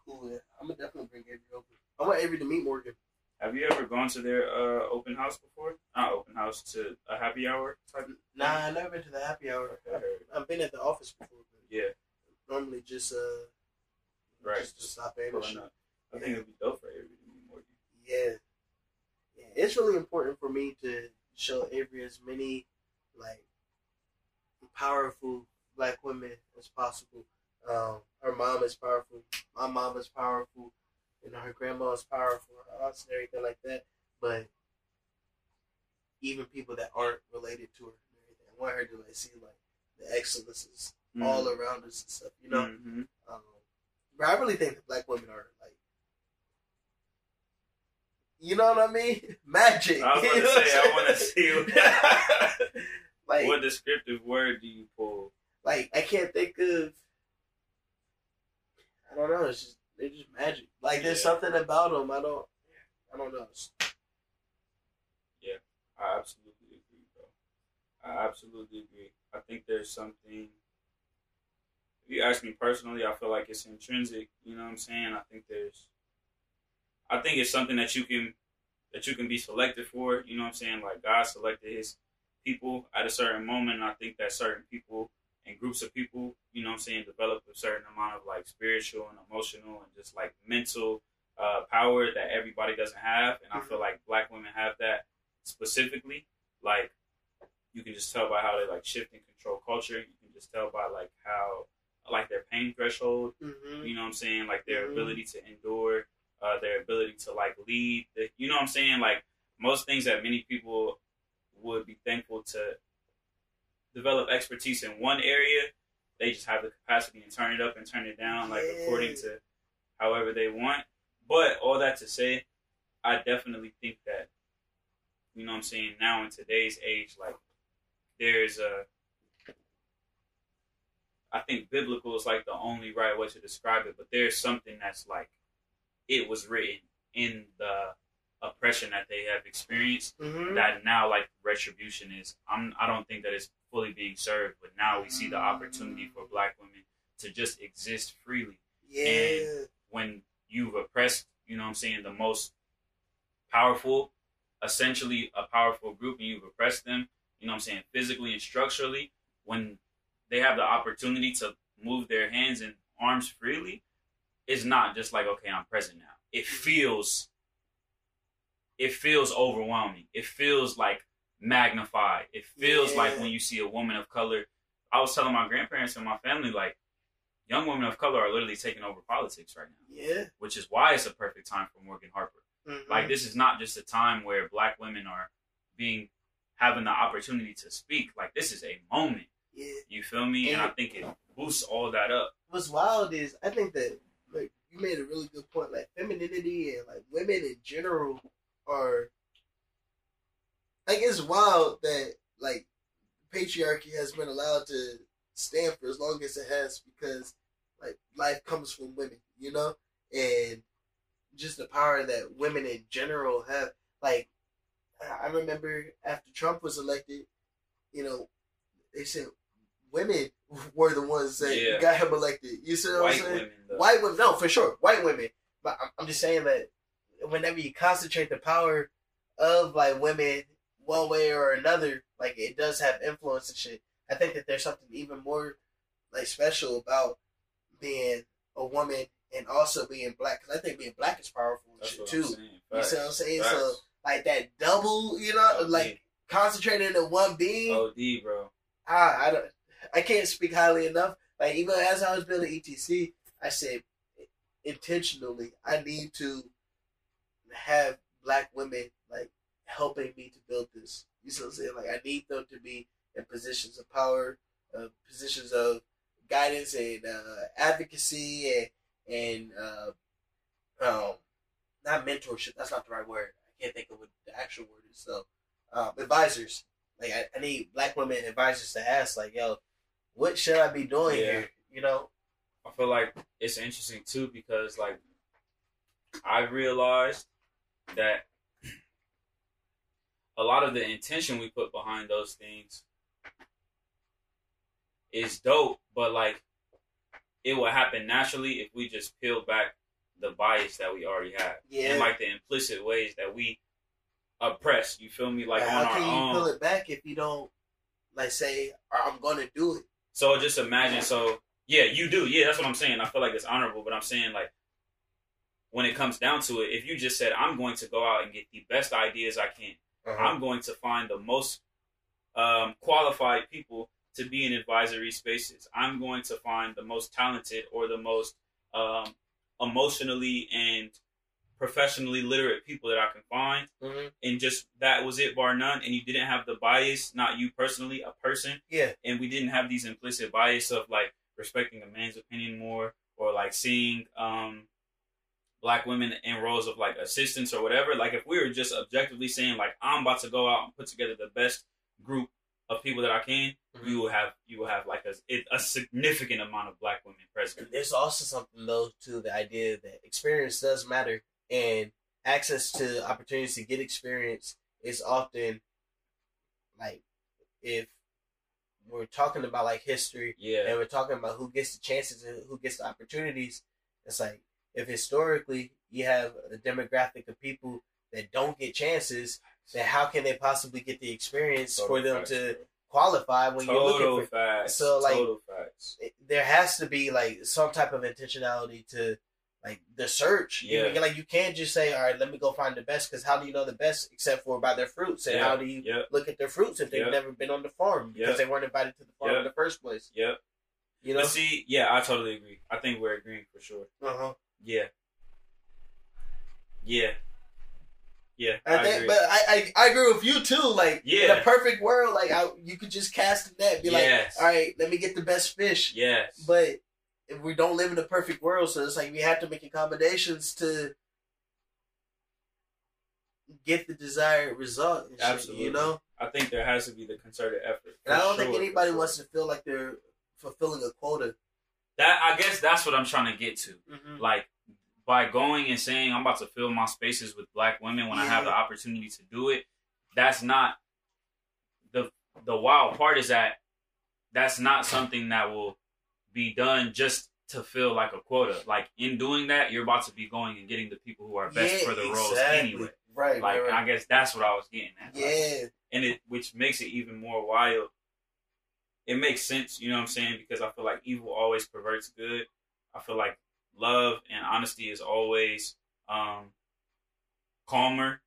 Cool. Yeah. I'm gonna definitely bring Avery over. I want Avery to meet Morgan. Have you ever gone to their open house before? Not open house, to a happy hour type? Nah, I've never been to the happy hour. Okay. I've been at the office before. But yeah. Normally just stop Avery. I think it would be dope for Avery to meet Morgan. Yeah. It's really important for me to show Avery as many, like, powerful black women as possible. Her mom is powerful. My mom is powerful. Her grandma is powerful, her aunts and everything like that. But even people that aren't related to her and everything, I want her to like see like the excellences all around us and stuff, Mm-hmm. But I really think that black women are like, you know what I mean? Magic. I want to see. Like, what descriptive word do you pull? Like, I can't think of. I don't know. It's just. They're just magic. Like, there's something about them. I don't know. Yeah, I absolutely agree, bro. I think there's something, if you ask me personally, I feel like it's intrinsic. You know what I'm saying? I think it's something that you can be selected for. You know what I'm saying? Like, God selected his people at a certain moment. And I think that certain people and groups of people, develop a certain amount of like spiritual and emotional and just like mental power that everybody doesn't have. And I feel like black women have that specifically. Like, you can just tell by how they like shift and control culture. You can just tell by like how, like, their pain threshold, like their ability to endure, their ability to like lead, like most things that many people would be thankful to develop expertise in one area, they just have the capacity to turn it up and turn it down, like according to however they want. But all that to say, I definitely think that, now in today's age, like, there's a I think biblical is like the only right way to describe it, but there's something that's like it was written in the oppression that they have experienced that now like retribution is, I don't think that it's fully being served, but now we see the opportunity for black women to just exist freely. Yeah. And when you've oppressed, you know what I'm saying, the most powerful, essentially a powerful group, and you've oppressed them, you know what I'm saying, physically and structurally, when they have the opportunity to move their hands and arms freely, it's not just like, okay, I'm present now. It feels overwhelming. It feels like magnified. It feels like when you see a woman of color. I was telling my grandparents and my family, like, young women of color are literally taking over politics right now. Yeah. Which is why it's a perfect time for Morgan Harper. Mm-hmm. Like, this is not just a time where black women are having the opportunity to speak. Like, this is a moment. Yeah. You feel me? And I think it boosts all that up. What's wild is, I think that, like, you made a really good point. Like, femininity and, like, women in general are, like, it's wild that, like, patriarchy has been allowed to stand for as long as it has, because, like, life comes from women, you know? And just the power that women in general have. Like, I remember after Trump was elected, you know, they said women were the ones that got him elected. You see what I'm saying? Women, white women. No, for sure. White women. But I'm just saying that whenever you concentrate the power of, like, women one way or another, like, it does have influence and shit. I think that there's something even more, like, special about being a woman and also being black. Because I think being black is powerful and shit, too. You see what I'm saying? Facts. So, like, that double, you know, OD. Like, concentrating in one being. OD, bro. I can't speak highly enough. Like, even as I was building ETC, I said, intentionally, I need to have black women, like, helping me to build this. You see what I'm saying? Like, I need them to be in positions of power, positions of guidance and advocacy and not mentorship. That's not the right word. I can't think of what the actual word is. So, advisors. Like, I need black women advisors to ask, like, yo, what should I be doing here? You know? I feel like it's interesting, too, because, like, I realized that a lot of the intention we put behind those things is dope, but, like, it will happen naturally if we just peel back the bias that we already have. Yeah. And, like, the implicit ways that we oppressed, you feel me? Like, on our own. How can you pull it back if you don't, like, say, I'm gonna do it? So just imagine. So yeah, you do. Yeah, that's what I'm saying. I feel like it's honorable, but I'm saying, like, when it comes down to it, if you just said, I'm going to go out and get the best ideas I can, I'm going to find the most qualified people to be in advisory spaces. I'm going to find the most talented or the most emotionally and professionally literate people that I can find, and just that was it, bar none. And you didn't have the bias, not you personally, a person. Yeah. And we didn't have these implicit bias of, like, respecting a man's opinion more, or, like, seeing black women in roles of, like, assistance or whatever. Like, if we were just objectively saying, like, I'm about to go out and put together the best group of people that I can, you will have like a significant amount of black women present. There's also something, though, to the idea that experience does matter. And access to opportunities to get experience is often, like, if we're talking about, like, history, and we're talking about who gets the chances and who gets the opportunities, it's like, if historically you have a demographic of people that don't get chances, then how can they possibly get the experience for them to qualify when you're looking for facts? So, like, there has to be, like, some type of intentionality to, like, the search. You know, like, you can't just say, all right, let me go find the best, because how do you know the best except for by their fruits? And how do you look at their fruits if they've never been on the farm, because they weren't invited to the farm in the first place? You know? But see, I totally agree. I think we're agreeing for sure. I think, agree. But I agree with you, too. Like, in a perfect world, like, you could just cast a net, be like, all right, let me get the best fish. But if we don't live in a perfect world, so it's like we have to make accommodations to get the desired result. And absolutely, shit, you know. I think there has to be the concerted effort. And I don't think anybody wants to feel like they're fulfilling a quota. That I guess that's what I'm trying to get to. Mm-hmm. Like, by going and saying I'm about to fill my spaces with black women when I have the opportunity to do it, that's not the wild part is that that's not something that will be done just to fill like a quota. Like, in doing that, you're about to be going and getting the people who are best for the roles anyway. Right. Like, right. I guess that's what I was getting at. Yeah. Like, and it, which makes it even more wild. It makes sense, you know what I'm saying? Because I feel like evil always perverts good. I feel like love and honesty is always calmer,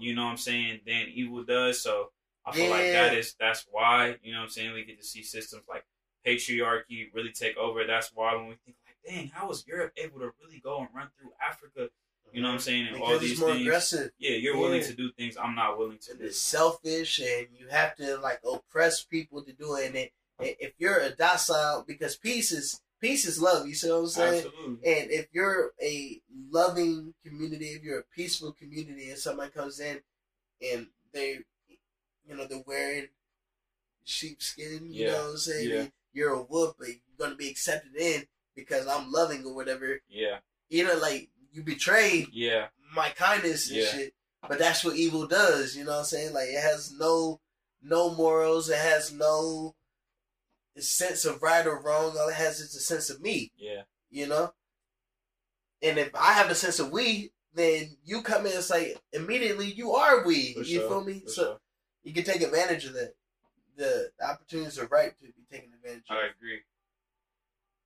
you know what I'm saying, than evil does. So I feel like that's why, you know what I'm saying, we get to see systems like patriarchy really take over. That's why when we think like, dang, how was Europe able to really go and run through Africa, you know what I'm saying, and because all these it's more things. Aggressive. Yeah, you're willing to do things I'm not willing to do. It's selfish, and you have to like oppress people to do it. And if you're a docile, because peace is love. You see what I'm saying? Absolutely. And if you're a loving community, if you're a peaceful community, and somebody comes in and they, you know, they're wearing sheepskin, you know what I'm saying? Yeah. You're a wolf, but you're gonna be accepted in because I'm loving or whatever. Yeah. You know, like, you betrayed my kindness and shit. But that's what evil does, you know what I'm saying? Like, it has no morals, it has no sense of right or wrong, all it has is a sense of me. Yeah. You know? And if I have a sense of we, then you come in and say, immediately you are we. For you sure. Feel me? For so sure. You can take advantage of that. The opportunities are ripe to be taken advantage of.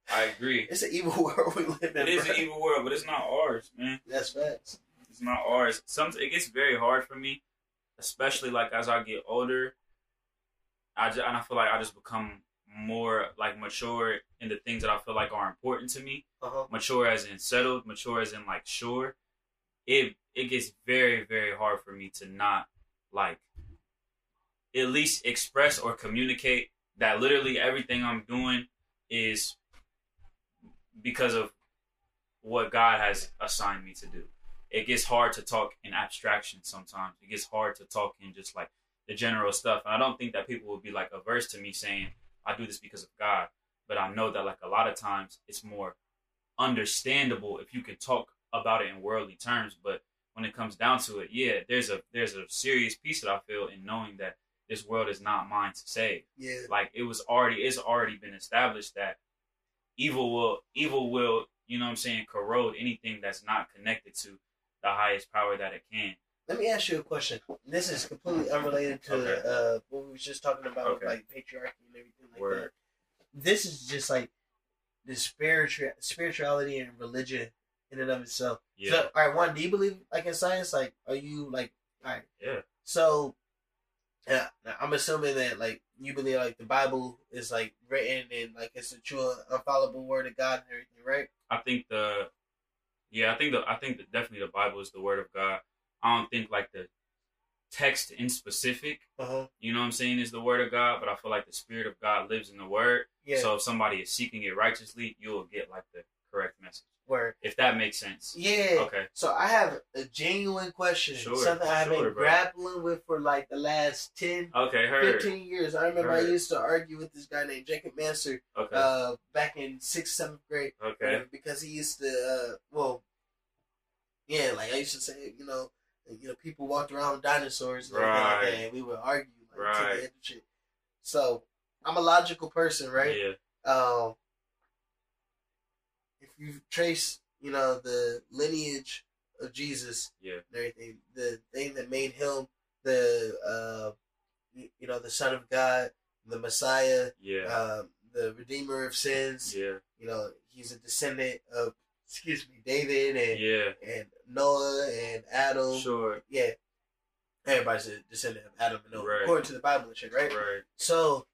I agree. It's an evil world we live in. It is an evil world, but it's not ours, man. That's facts. It's not ours. It gets very hard for me, especially like as I get older. I feel like I just become more like mature in the things that I feel like are important to me. Mature as in settled, mature as in like sure. It gets very, very hard for me to not like at least express or communicate that literally everything I'm doing is because of what God has assigned me to do. It gets hard to talk in abstraction sometimes. It gets hard to talk in just like the general stuff. And I don't think that people would be like averse to me saying, I do this because of God. But I know that like a lot of times it's more understandable if you can talk about it in worldly terms. But when it comes down to it, yeah, there's a serious piece that I feel in knowing that this world is not mine to save. Yeah. Like it's already been established that evil will, you know what I'm saying, corrode anything that's not connected to the highest power that it can. Let me ask you a question. This is completely unrelated to what we were just talking about, like patriarchy and everything like that. This is just like the spirituality and religion in and of itself. Yeah. So, all right, one, do you believe like in science? Like, are you like, all right. Yeah. So, I'm assuming that like you believe like the Bible is like written and like it's a true infallible word of God and everything, right? I think definitely the Bible is the word of God. I don't think like the text in specific, you know what I'm saying, is the word of God, but I feel like the Spirit of God lives in the word. Yeah. So if somebody is seeking it righteously, you'll get like the correct message. Word. If that makes sense. Yeah. Okay. So I have a genuine question. Sure, something I've been grappling with for like the last 10, 15 years. I remember I used to argue with this guy named Jacob Manser back in 6th, 7th grade. Okay. You know, because he used to, like I used to say, you know, people walked around with dinosaurs and everything like that, and we would argue like to the end of shit. So I'm a logical person, right? Yeah. If you trace, you know, the lineage of Jesus, and everything, the thing that made him the, you know, the Son of God, the Messiah, the Redeemer of sins. Yeah. You know, he's a descendant of David and and Noah and Adam. Sure. Yeah. Everybody's a descendant of Adam and Noah, according to the Bible and shit, right? Right. So,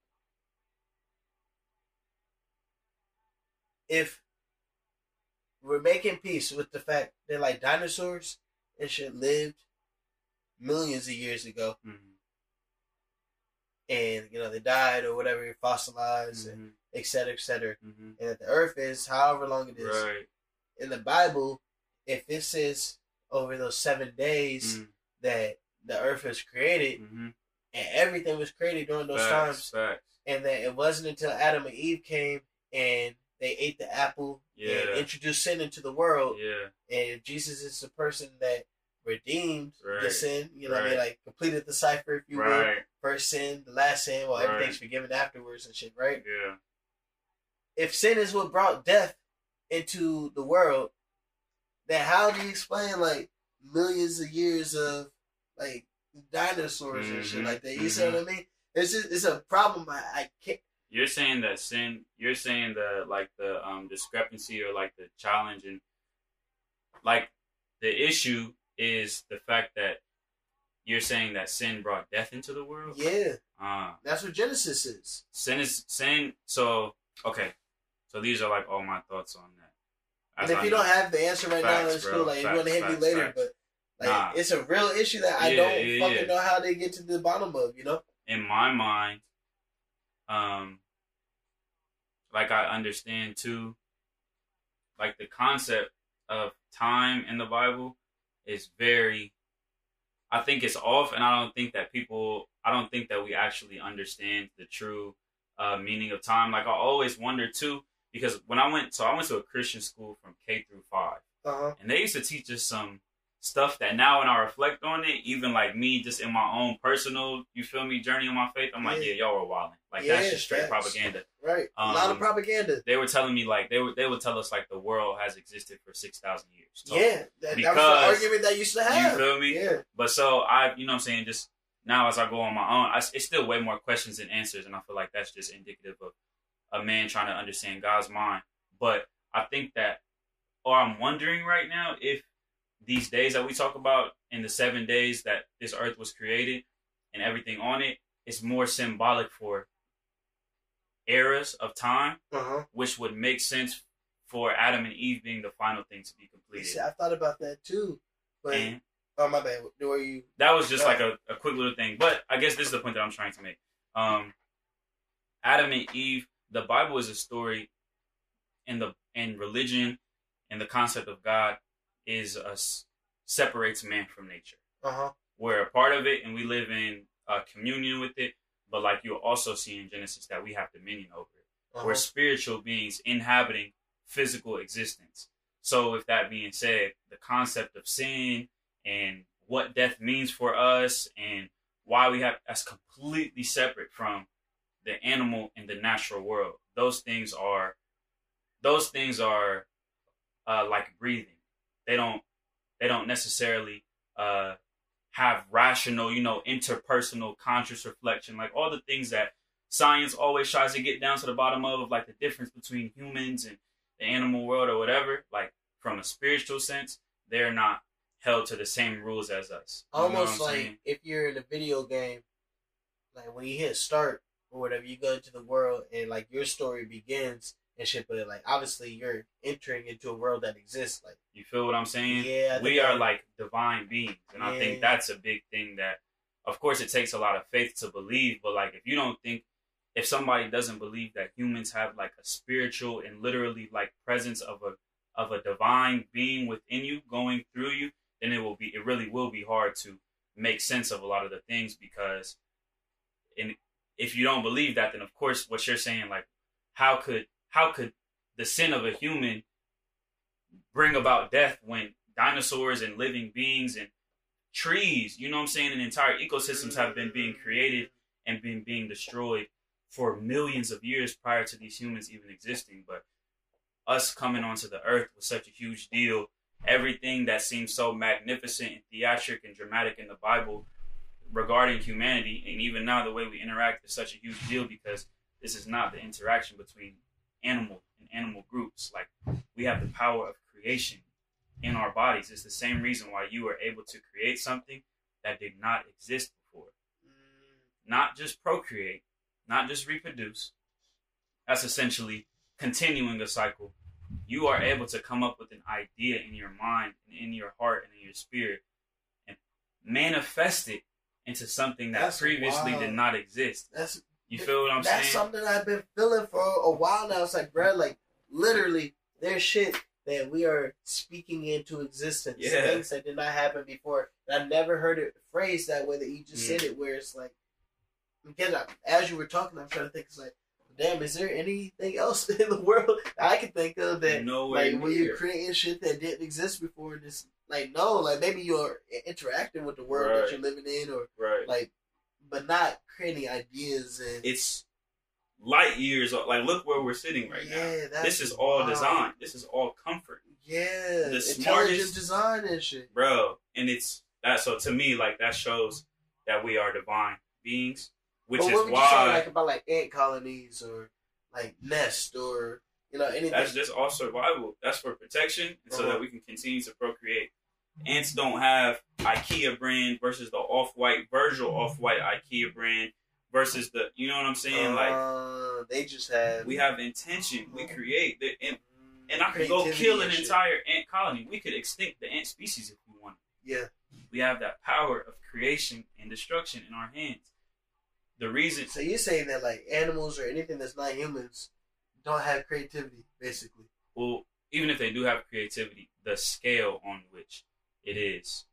if we're making peace with the fact that like dinosaurs and shit lived millions of years ago, and you know they died or whatever, fossilized, and etc. etc. And that the earth is however long it is. Right. In the Bible, if it says over those 7 days that the earth was created and everything was created during those times, and that it wasn't until Adam and Eve came and they ate the apple and introduced sin into the world. Yeah. And Jesus is the person that redeemed the sin, you know what I mean? Like, completed the cipher, if you will. First sin, the last sin, well, everything's forgiven afterwards and shit, right? Yeah. If sin is what brought death into the world, then how do you explain, like, millions of years of, like, dinosaurs and shit like that? You see what I mean? It's just, it's a problem I can't. You're saying that sin, you're saying the, like, the discrepancy or, like, the challenge and, like, the issue is the fact that you're saying that sin brought death into the world? Yeah. That's what Genesis is. Sin is, sin, so, okay. So these are, like, all my thoughts on that. And if you don't have the answer right now, it's cool. Like, you're going to hit me later, but, like, it's a real issue that I don't fucking know how they get to the bottom of, you know? In my mind, like, I understand, too, like, the concept of time in the Bible is very, I think it's off, and I don't think that people, I don't think that we actually understand the true meaning of time. Like, I always wonder, too, because when I went, so I went to a Christian school from K-5, and they used to teach us some stuff that now when I reflect on it, even like me, just in my own personal, you feel me, journey on my faith, I'm like, yeah, y'all were wilding. Like, that's just straight propaganda. Right. A lot of propaganda. They were telling me, like, they would tell us, like, the world has existed for 6,000 years. So, yeah. That was the argument that used to have. You feel me? Yeah. But so, I, you know what I'm saying, just now as I go on my own, it's still way more questions than answers, and I feel like that's just indicative of a man trying to understand God's mind. But I think that, or I'm wondering right now, if these days that we talk about in the 7 days that this earth was created and everything on it, it's more symbolic for eras of time, which would make sense for Adam and Eve being the final thing to be completed. See, I thought about that too, but and, oh my bad, were you? That was just like a quick little thing, but I guess this is the point that I'm trying to make. Adam and Eve. The Bible is a story, and the and religion and the concept of God is separates man from nature. We're a part of it, and we live in communion with it. But like you'll also see in Genesis that we have dominion over it. We're spiritual beings inhabiting physical existence. So with that being said, the concept of sin and what death means for us and why we have that's completely separate from the animal and the natural world. Those things are like breathing. They don't necessarily have rational, you know, interpersonal conscious reflection, like all the things that science always tries to get down to the bottom of like the difference between humans and the animal world or whatever. Like from a spiritual sense, they're not held to the same rules as us. Almost like saying? If you're in a video game, like when you hit start, or whatever, you go into the world and like your story begins and shit, but like obviously you're entering into a world that exists. Like, you feel what I'm saying? Yeah. We are like divine beings, and I think that's a big thing that, of course, it takes a lot of faith to believe. But like, if you don't think, if somebody doesn't believe that humans have like a spiritual and literally like presence of a divine being within you, going through you, then it really will be hard to make sense of a lot of the things because if you don't believe that, then of course what you're saying, like, how could the sin of a human bring about death when dinosaurs and living beings and trees, you know what I'm saying, and entire ecosystems have been being created and been being destroyed for millions of years prior to these humans even existing. But us coming onto the earth was such a huge deal. Everything that seems so magnificent and theatric and dramatic in the Bible regarding humanity, and even now the way we interact is such a huge deal because this is not the interaction between animal and animal groups. Like, we have the power of creation in our bodies. It's the same reason why you are able to create something that did not exist before. Not just procreate, not just reproduce. That's essentially continuing the cycle. You are able to come up with an idea in your mind and in your heart and in your spirit and manifest it into something that previously did not exist. You feel what I'm saying? That's something I've been feeling for a while now. It's like, bro, like, literally, there's shit that we are speaking into existence. Yeah. Things that did not happen before. And I've never heard it phrased that way that you just said it, where it's like, again, as you were talking, I'm trying to think, it's like, damn, is there anything else in the world I can think of that, when you're creating shit that didn't exist before, this, maybe you're interacting with the world that you're living in, or, but not creating ideas. And it's light years, like, look where we're sitting right now. This is all design. This is all comfort. Yeah, the smartest design and shit, bro. And it's that. So to me, like, that shows that we are divine beings, which is why. You say, about ant colonies or nest or anything. That's just all survival. That's for protection, and so that we can continue to procreate. Ants don't have IKEA brand versus the Virgil off-white IKEA brand versus the. You know what I'm saying? They just have. We have intention. We create the ant. And I could go kill an entire ant colony. We could extinct the ant species if we wanted. Yeah. We have that power of creation and destruction in our hands. The reason... So you're saying that, animals or anything that's not humans don't have creativity, basically. Well, even if they do have creativity, the scale on which it is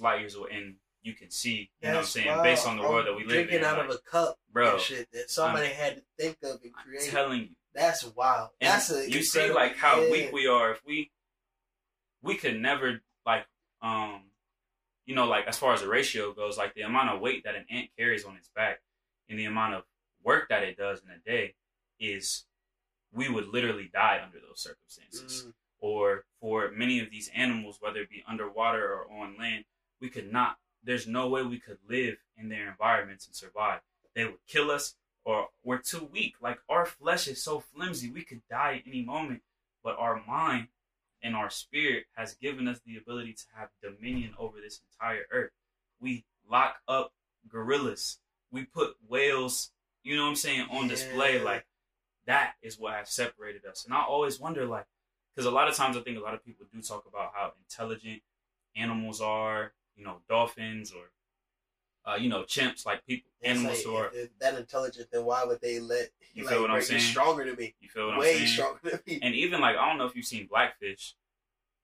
light years away. And you can see, you know what I'm saying, based on the world that we live in. Drinking out of a cup and shit that somebody had to think of and create. I'm telling you. That's wild. And that's you see, how weak we are. If we could never, as far as the ratio goes, the amount of weight that an ant carries on its back and the amount of work that it does in a day is, we would literally die under those circumstances. Mm. Or for many of these animals, whether it be underwater or on land, we could not. There's no way we could live in their environments and survive. They would kill us. Or we're too weak. Our flesh is so flimsy, we could die at any moment. But our mind and our spirit has given us the ability to have dominion over this entire earth. We lock up gorillas. We put whales, you know what I'm saying, on display. That is what has separated us. And I always wonder, because a lot of times I think a lot of people do talk about how intelligent animals are, dolphins or chimps, people, animals who are that intelligent, then why would they let you feel what I'm saying? Stronger than me. You feel what I'm saying? Way stronger than me. And even I don't know if you've seen Blackfish.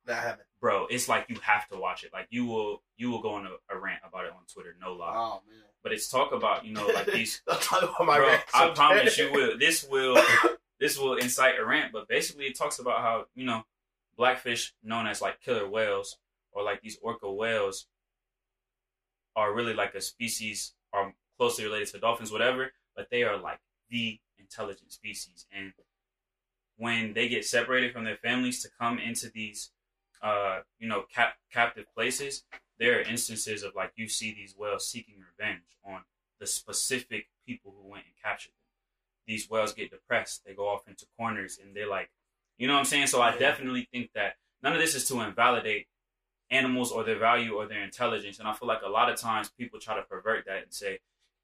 No, I haven't. Bro, it's you have to watch it. You will go on a rant about it on Twitter, no lie. Oh man. But it's talk about, these talk about my rant. I promise you will. This will incite a rant, but basically it talks about how, Blackfish, known as killer whales or these orca whales, are really a species, are closely related to dolphins, whatever, but they are the intelligent species. And when they get separated from their families to come into these, captive places, there are instances of you see these whales seeking revenge on the specific people who went and captured them. These whales get depressed. They go off into corners and they're you know what I'm saying? So I definitely think that none of this is to invalidate animals or their value or their intelligence. And I feel a lot of times people try to pervert that and say,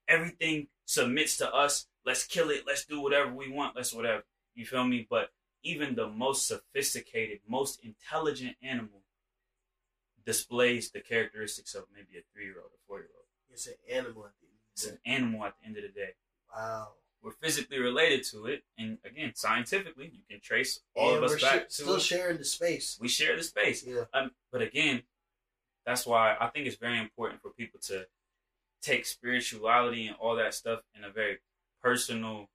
everything submits to us. Let's kill it. Let's do whatever we want. Let's whatever. You feel me? But even the most sophisticated, most intelligent animal displays the characteristics of maybe a 3-year-old or 4-year-old. It's an animal. It's an animal at the end of the day. Wow. We're physically related to it. And again, scientifically, you can trace all of us back to still sharing the space. We share the space. Yeah. But again, that's why I think it's very important for people to take spirituality and all that stuff in a very personal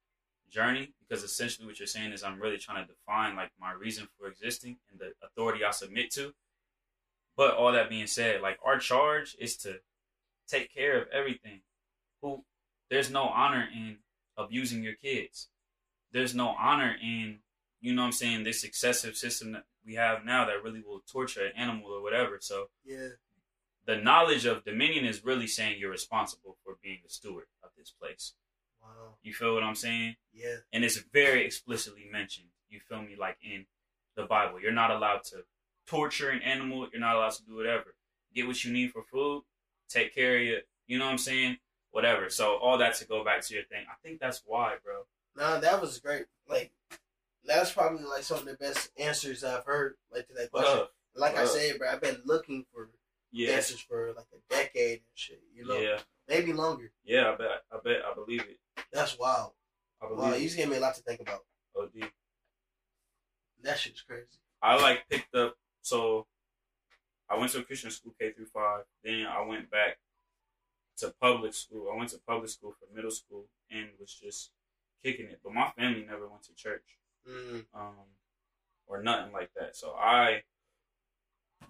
journey, because essentially what you're saying is I'm really trying to define my reason for existing and the authority I submit to. But all that being said, our charge is to take care of everything. There's no honor in abusing your kids. There's no honor in, you know what I'm saying, this excessive system that we have now that really will torture an animal or whatever. So yeah, the knowledge of dominion is really saying you're responsible for being a steward of this place. Wow. You feel what I'm saying? Yeah. And it's very explicitly mentioned, you feel me, in the Bible. You're not allowed to torture an animal. You're not allowed to do whatever. Get what you need for food. Take care of it. You know what I'm saying? Whatever. So all that to go back to your thing. I think that's why, bro. Nah, that was great. That's probably some of the best answers I've heard to that question. I said, bro, I've been looking for answers for a decade and shit. Yeah. Maybe longer. Yeah, I bet. I believe it. That's wild. Wow, you gave me a lot to think about. OD. That shit's crazy. I picked up. So I went to a Christian school K through 5. Then I went back to public school. I went to public school for middle school and was just kicking it. But my family never went to church or nothing like that. So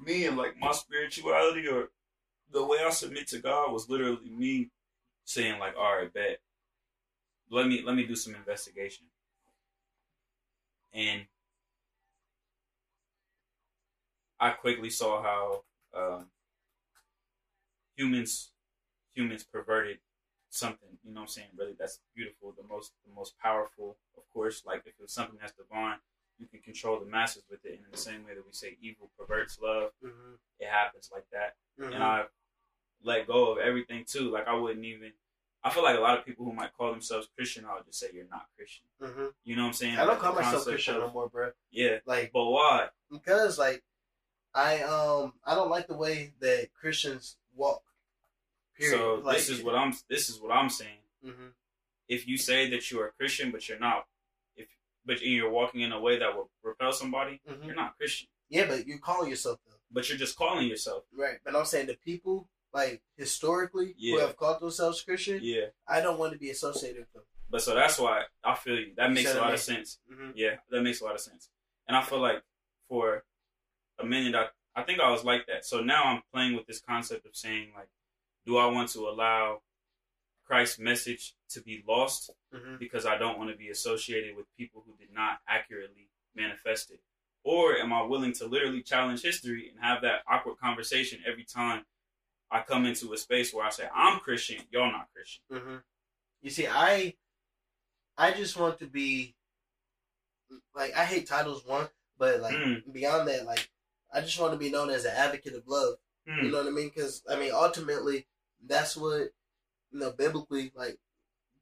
me and like my spirituality or the way I submit to God was literally me saying like, all right, bet. Let me do some investigation. And I quickly saw how humans perverted something. You know what I'm saying? Really, that's beautiful. The most powerful, of course. Like if it's something that's divine, you can control the masses with it. And in the same way that we say evil perverts love, mm-hmm. it happens like that. Mm-hmm. And I let go of everything too. Like I feel like a lot of people who might call themselves Christian, I would just say you're not Christian. Mm-hmm. You know what I'm saying? I don't call myself Christian no more, bro. Yeah. Like, but why? Because like I don't like the way that Christians walk. Period. So like, this is what I'm saying. Mm-hmm. If you say that you are a Christian, but you're not, but you're walking in a way that will repel somebody, mm-hmm. you're not Christian. Yeah, but you're calling yourself though. But you're just calling yourself. Right. But I'm saying the people. Like, historically, who have called themselves Christian, I don't want to be associated with them. But so that's why I feel you. That makes a lot of sense. Mm-hmm. Yeah, that makes a lot of sense. And I feel like for a minute, I think I was like that. So now I'm playing with this concept of saying, like, do I want to allow Christ's message to be lost mm-hmm. because I don't want to be associated with people who did not accurately manifest it? Or am I willing to literally challenge history and have that awkward conversation every time I come into a space where I say, I'm Christian, y'all not Christian. Mm-hmm. You see, I just want to be, like, I hate titles, one, but, like, beyond that, like, I just want to be known as an advocate of love. Mm. You know what I mean? Because, I mean, ultimately, that's what, you know, biblically, like,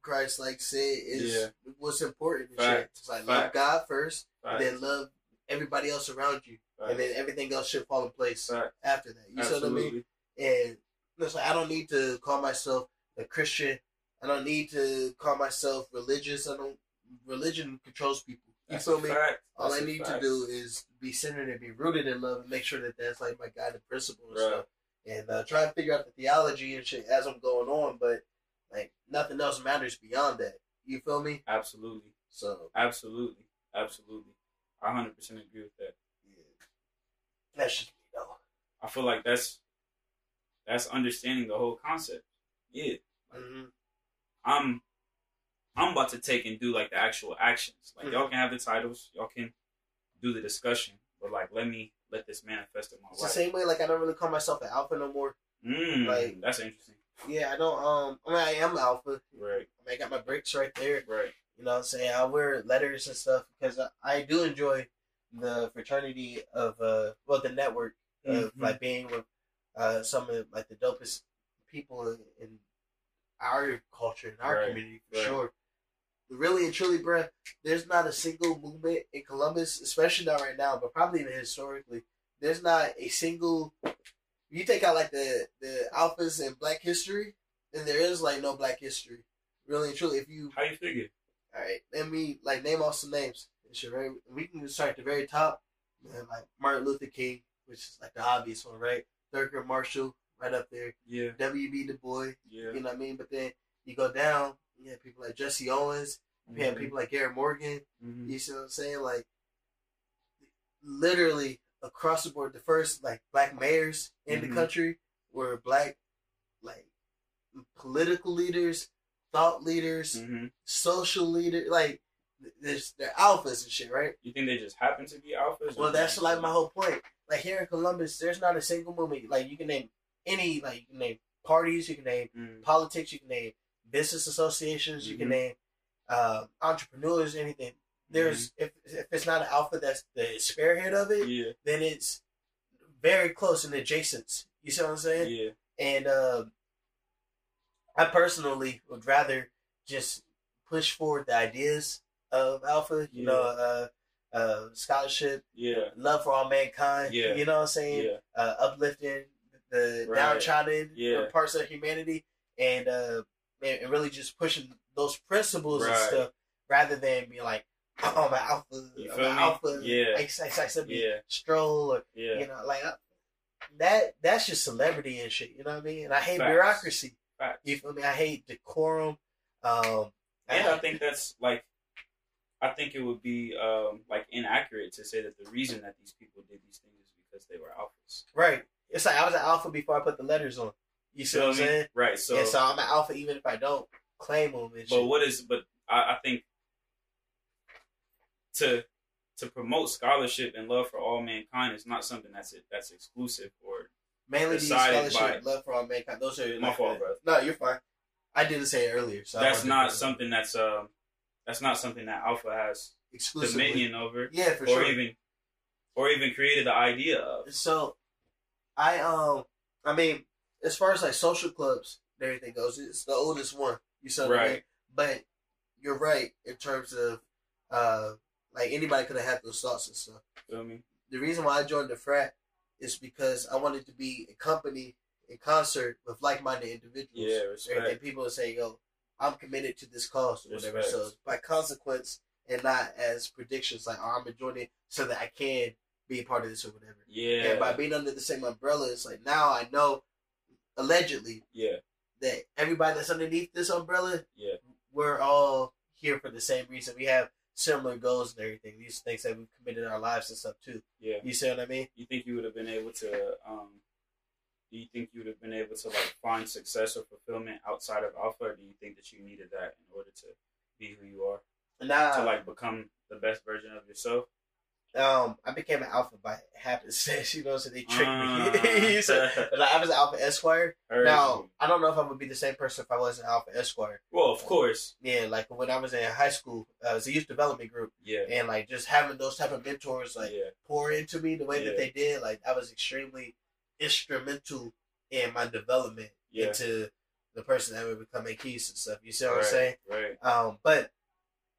Christ, like, said is what's important. It's like, love God first, and then love everybody else around you, and then everything else should fall in place after that. You know what I mean? And it's like, I don't need to call myself a Christian. I don't need to call myself religious. Religion controls people. You feel me? All I need to do is be centered and be rooted in love and make sure that that's like my guiding principle and stuff. And try and figure out the theology and shit as I'm going on. But like nothing else matters beyond that. You feel me? Absolutely. So absolutely. I 100% agree with that. Yeah. That should be though. I feel like that's understanding the whole concept. Yeah. Like, mm-hmm. I'm about to take and do like the actual actions. Like mm-hmm. y'all can have the titles, y'all can do the discussion, but like let this manifest in my life. It's the same way like I don't really call myself an alpha no more. Like that's interesting. Yeah, I don't I mean I am alpha. Right. I mean, I got my bricks right there. Right. You know what I'm saying? I wear letters and stuff because I do enjoy the fraternity of the network of mm-hmm. like being with some of like the dopest people in our culture, in our community, for sure. Really and truly, bruh, there's not a single movement in Columbus, especially not right now, but probably even historically, there's not a single. You take out like the alphas in Black history, and there is like no Black history. Really and truly, if you how you figure? All right, let me like name off some names. We can start at the very top, like Martin Luther King, which is like the obvious one, right? Thurgood Marshall, right up there. Yeah. W.B. Du Bois. Yeah. You know what I mean? But then you go down, you have people like Jesse Owens. You mm-hmm. have people like Gary Morgan. Mm-hmm. You see what I'm saying? Like, literally across the board, the first, like, Black mayors in mm-hmm. the country were Black, like, political leaders, thought leaders, mm-hmm. social leaders, like, they're alphas and shit, right? You think they just happen to be alphas? Well, that's like my whole point. Like here in Columbus, there's not a single movement. Like you can name any, like you can name parties, you can name politics, you can name business associations, mm-hmm. you can name entrepreneurs, anything. There's mm-hmm. if it's not an alpha, that's the spearhead of it. Yeah. Then it's very close and adjacent. You see what I'm saying? Yeah. And I personally would rather just push forward the ideas of alpha. You know. Scholarship, love for all mankind, you know what I'm saying, uplifting the downtrodden parts of humanity, and really just pushing those principles and stuff, rather than being like, oh, my alpha, I said stroll, or, you know, like, that's just celebrity and shit, you know what I mean, and I hate bureaucracy, Facts. You feel me? I hate decorum. I think that's like, I think it would be inaccurate to say that the reason that these people did these things is because they were alphas. Right. It's like I was an alpha before I put the letters on. You see what I'm saying? Right. So, so I'm an alpha even if I don't claim them. I think to promote scholarship and love for all mankind is not something that's exclusive or mainly decided by love for all mankind. Those are my fault, bro. No, you're fine. I didn't say it earlier, so that's not something that's not something that alpha has exclusive dominion over. Yeah, for sure. Or even created the idea of. So, I mean, as far as like social clubs and everything goes, it's the oldest one. You said right, I mean? But you're right in terms of like anybody could have had those thoughts and stuff. You know what I mean? The reason why I joined the frat is because I wanted to be accompanied in concert with like-minded individuals. Yeah, respect. And people would say, "Yo, I'm committed to this cause or whatever." Respect. So by consequence and not as predictions, like, "Oh, I'm enjoying it so that I can be a part of this or whatever." Yeah. And by being under the same umbrella, it's like now I know, allegedly, yeah, that everybody that's underneath this umbrella, yeah, we're all here for the same reason. We have similar goals and everything. These things that we've committed our lives and stuff too. Yeah. You see what I mean? You think you would have been able to? Do you think you would have been able to like find success or fulfillment outside of alpha, or do you think that you needed that in order to be who you are? Nah, to like become the best version of yourself? I became an alpha by happenstance, you know, so they tricked me. So, like, I was an alpha esquire. Now, I don't know if I would be the same person if I was an alpha esquire. Well, of course. Yeah, like when I was in high school, it was a youth development group. Yeah. And like just having those type of mentors like pour into me the way that they did, like I was extremely instrumental in my development into the person that would become a Keys and stuff. You see what I'm saying? Right. But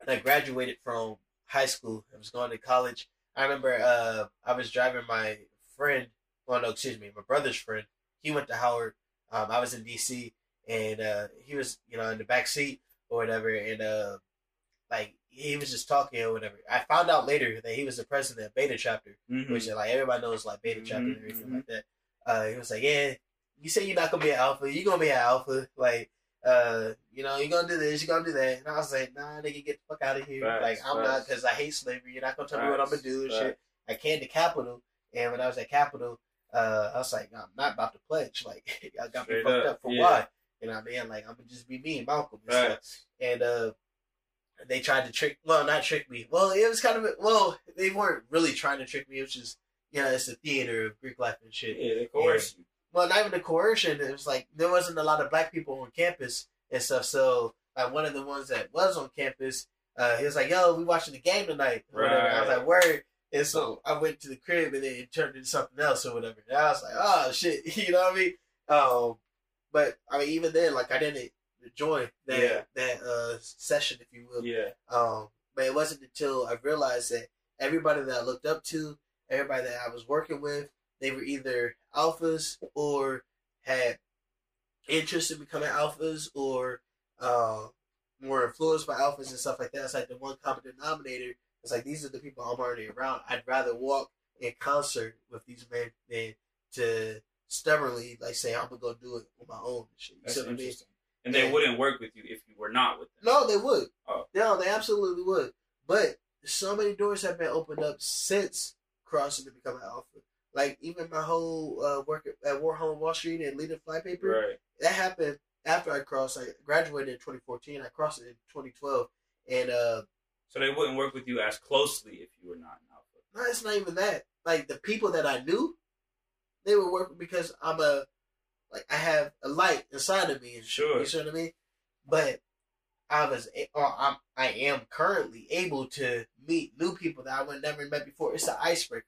I graduated from high school. I was going to college. I remember I was driving my friend. Well, no, excuse me, my brother's friend. He went to Howard. I was in D.C. and he was, you know, in the back seat or whatever, and like he was just talking or whatever. I found out later that he was the president of Beta Chapter, which like everybody knows, like Beta Chapter and everything like that. He was like, "Yeah, you say you're not gonna be an alpha. You're gonna be an alpha. Like, you know, you're gonna do this. You're gonna do that." And I was like, "Nah, nigga, get the fuck out of here. Facts, like, I'm not, because I hate slavery. You're not gonna tell me what I'm gonna do and shit." I came to Capitol, and when I was at Capitol, I was like, "No, I'm not about to pledge. Like, y'all got me fucked up for why? You know what I mean? Like, I'm gonna just be me and Malcolm and stuff." And they tried to trick. Well, not trick me. Well, it was kind of. Well, they weren't really trying to trick me. It was just. You know, it's the theater of Greek life and shit. Yeah, the coercion. Well, not even the coercion. It was like there wasn't a lot of black people on campus and stuff. So, like one of the ones that was on campus, he was like, "Yo, we watching the game tonight." Or whatever. I was like, "Word." And so I went to the crib and it turned into something else or whatever. And I was like, "Oh shit," you know what I mean? But I mean, even then, like I didn't join that that session, if you will. Yeah. But it wasn't until I realized that everybody that I looked up to. Everybody that I was working with, they were either alphas or had interest in becoming alphas or were influenced by alphas and stuff like that. It's like the one common denominator. It's like, these are the people I'm already around. I'd rather walk in concert with these men than to stubbornly, like, say, I'm going to go do it on my own. And shit. You see what I mean? And they wouldn't work with you if you were not with them. No, they would. Oh. No, they absolutely would. But so many doors have been opened up since crossing to become an alpha. Like, even my whole work at Warholm Wall Street and leading Fly Paper, that happened after I crossed. I graduated in 2014. I crossed it in 2012. And so they wouldn't work with you as closely if you were not an alpha. No, it's not even that. Like, the people that I knew, they would work because I'm a, like, I have a light inside of me. And sure. You see what I mean? But I am currently able to meet new people that I would never met before. It's an icebreaker,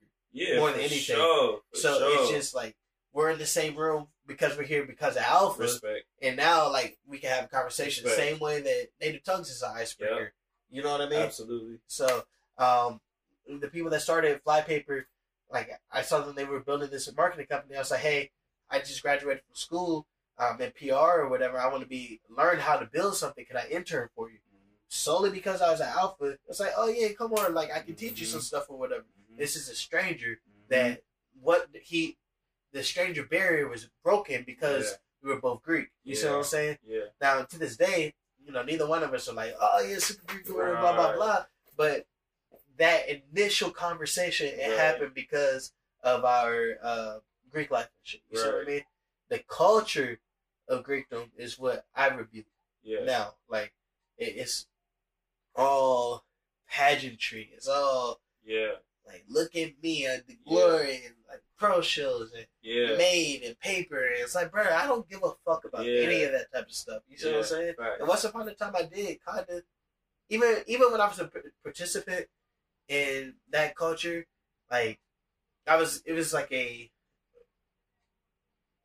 more than anything. Sure, so it's just like we're in the same room because we're here because of alpha. Respect. And now, like, we can have a conversation the same way that Native Tongues is an icebreaker. Yep. You know what I mean? Absolutely. So, the people that started Fly Paper, like, I saw them. They were building this marketing company. I was like, "Hey, I just graduated from school. In PR or whatever, I want to learn how to build something. Can I intern for you?" Solely because I was an alpha, it's like, "Oh yeah, come on, like I can teach you some stuff or whatever." This is a stranger. The stranger barrier was broken because we were both Greek. You see what I'm saying? Yeah. Now, to this day, you know, neither one of us are like, oh, yeah, super Greek, right. blah, blah, blah. But that initial conversation, it happened because of our Greek life and shit. You see what I mean? The culture of Greekdom is what I rebuke now. Like, it's all pageantry. It's all, like, look at me, the glory, and, like, pro shows, and made, and paper. And it's like, bro, I don't give a fuck about any of that type of stuff. You see what I'm saying? Right. And once upon a time I did, kind of, even when I was a participant in that culture, like, it was like a,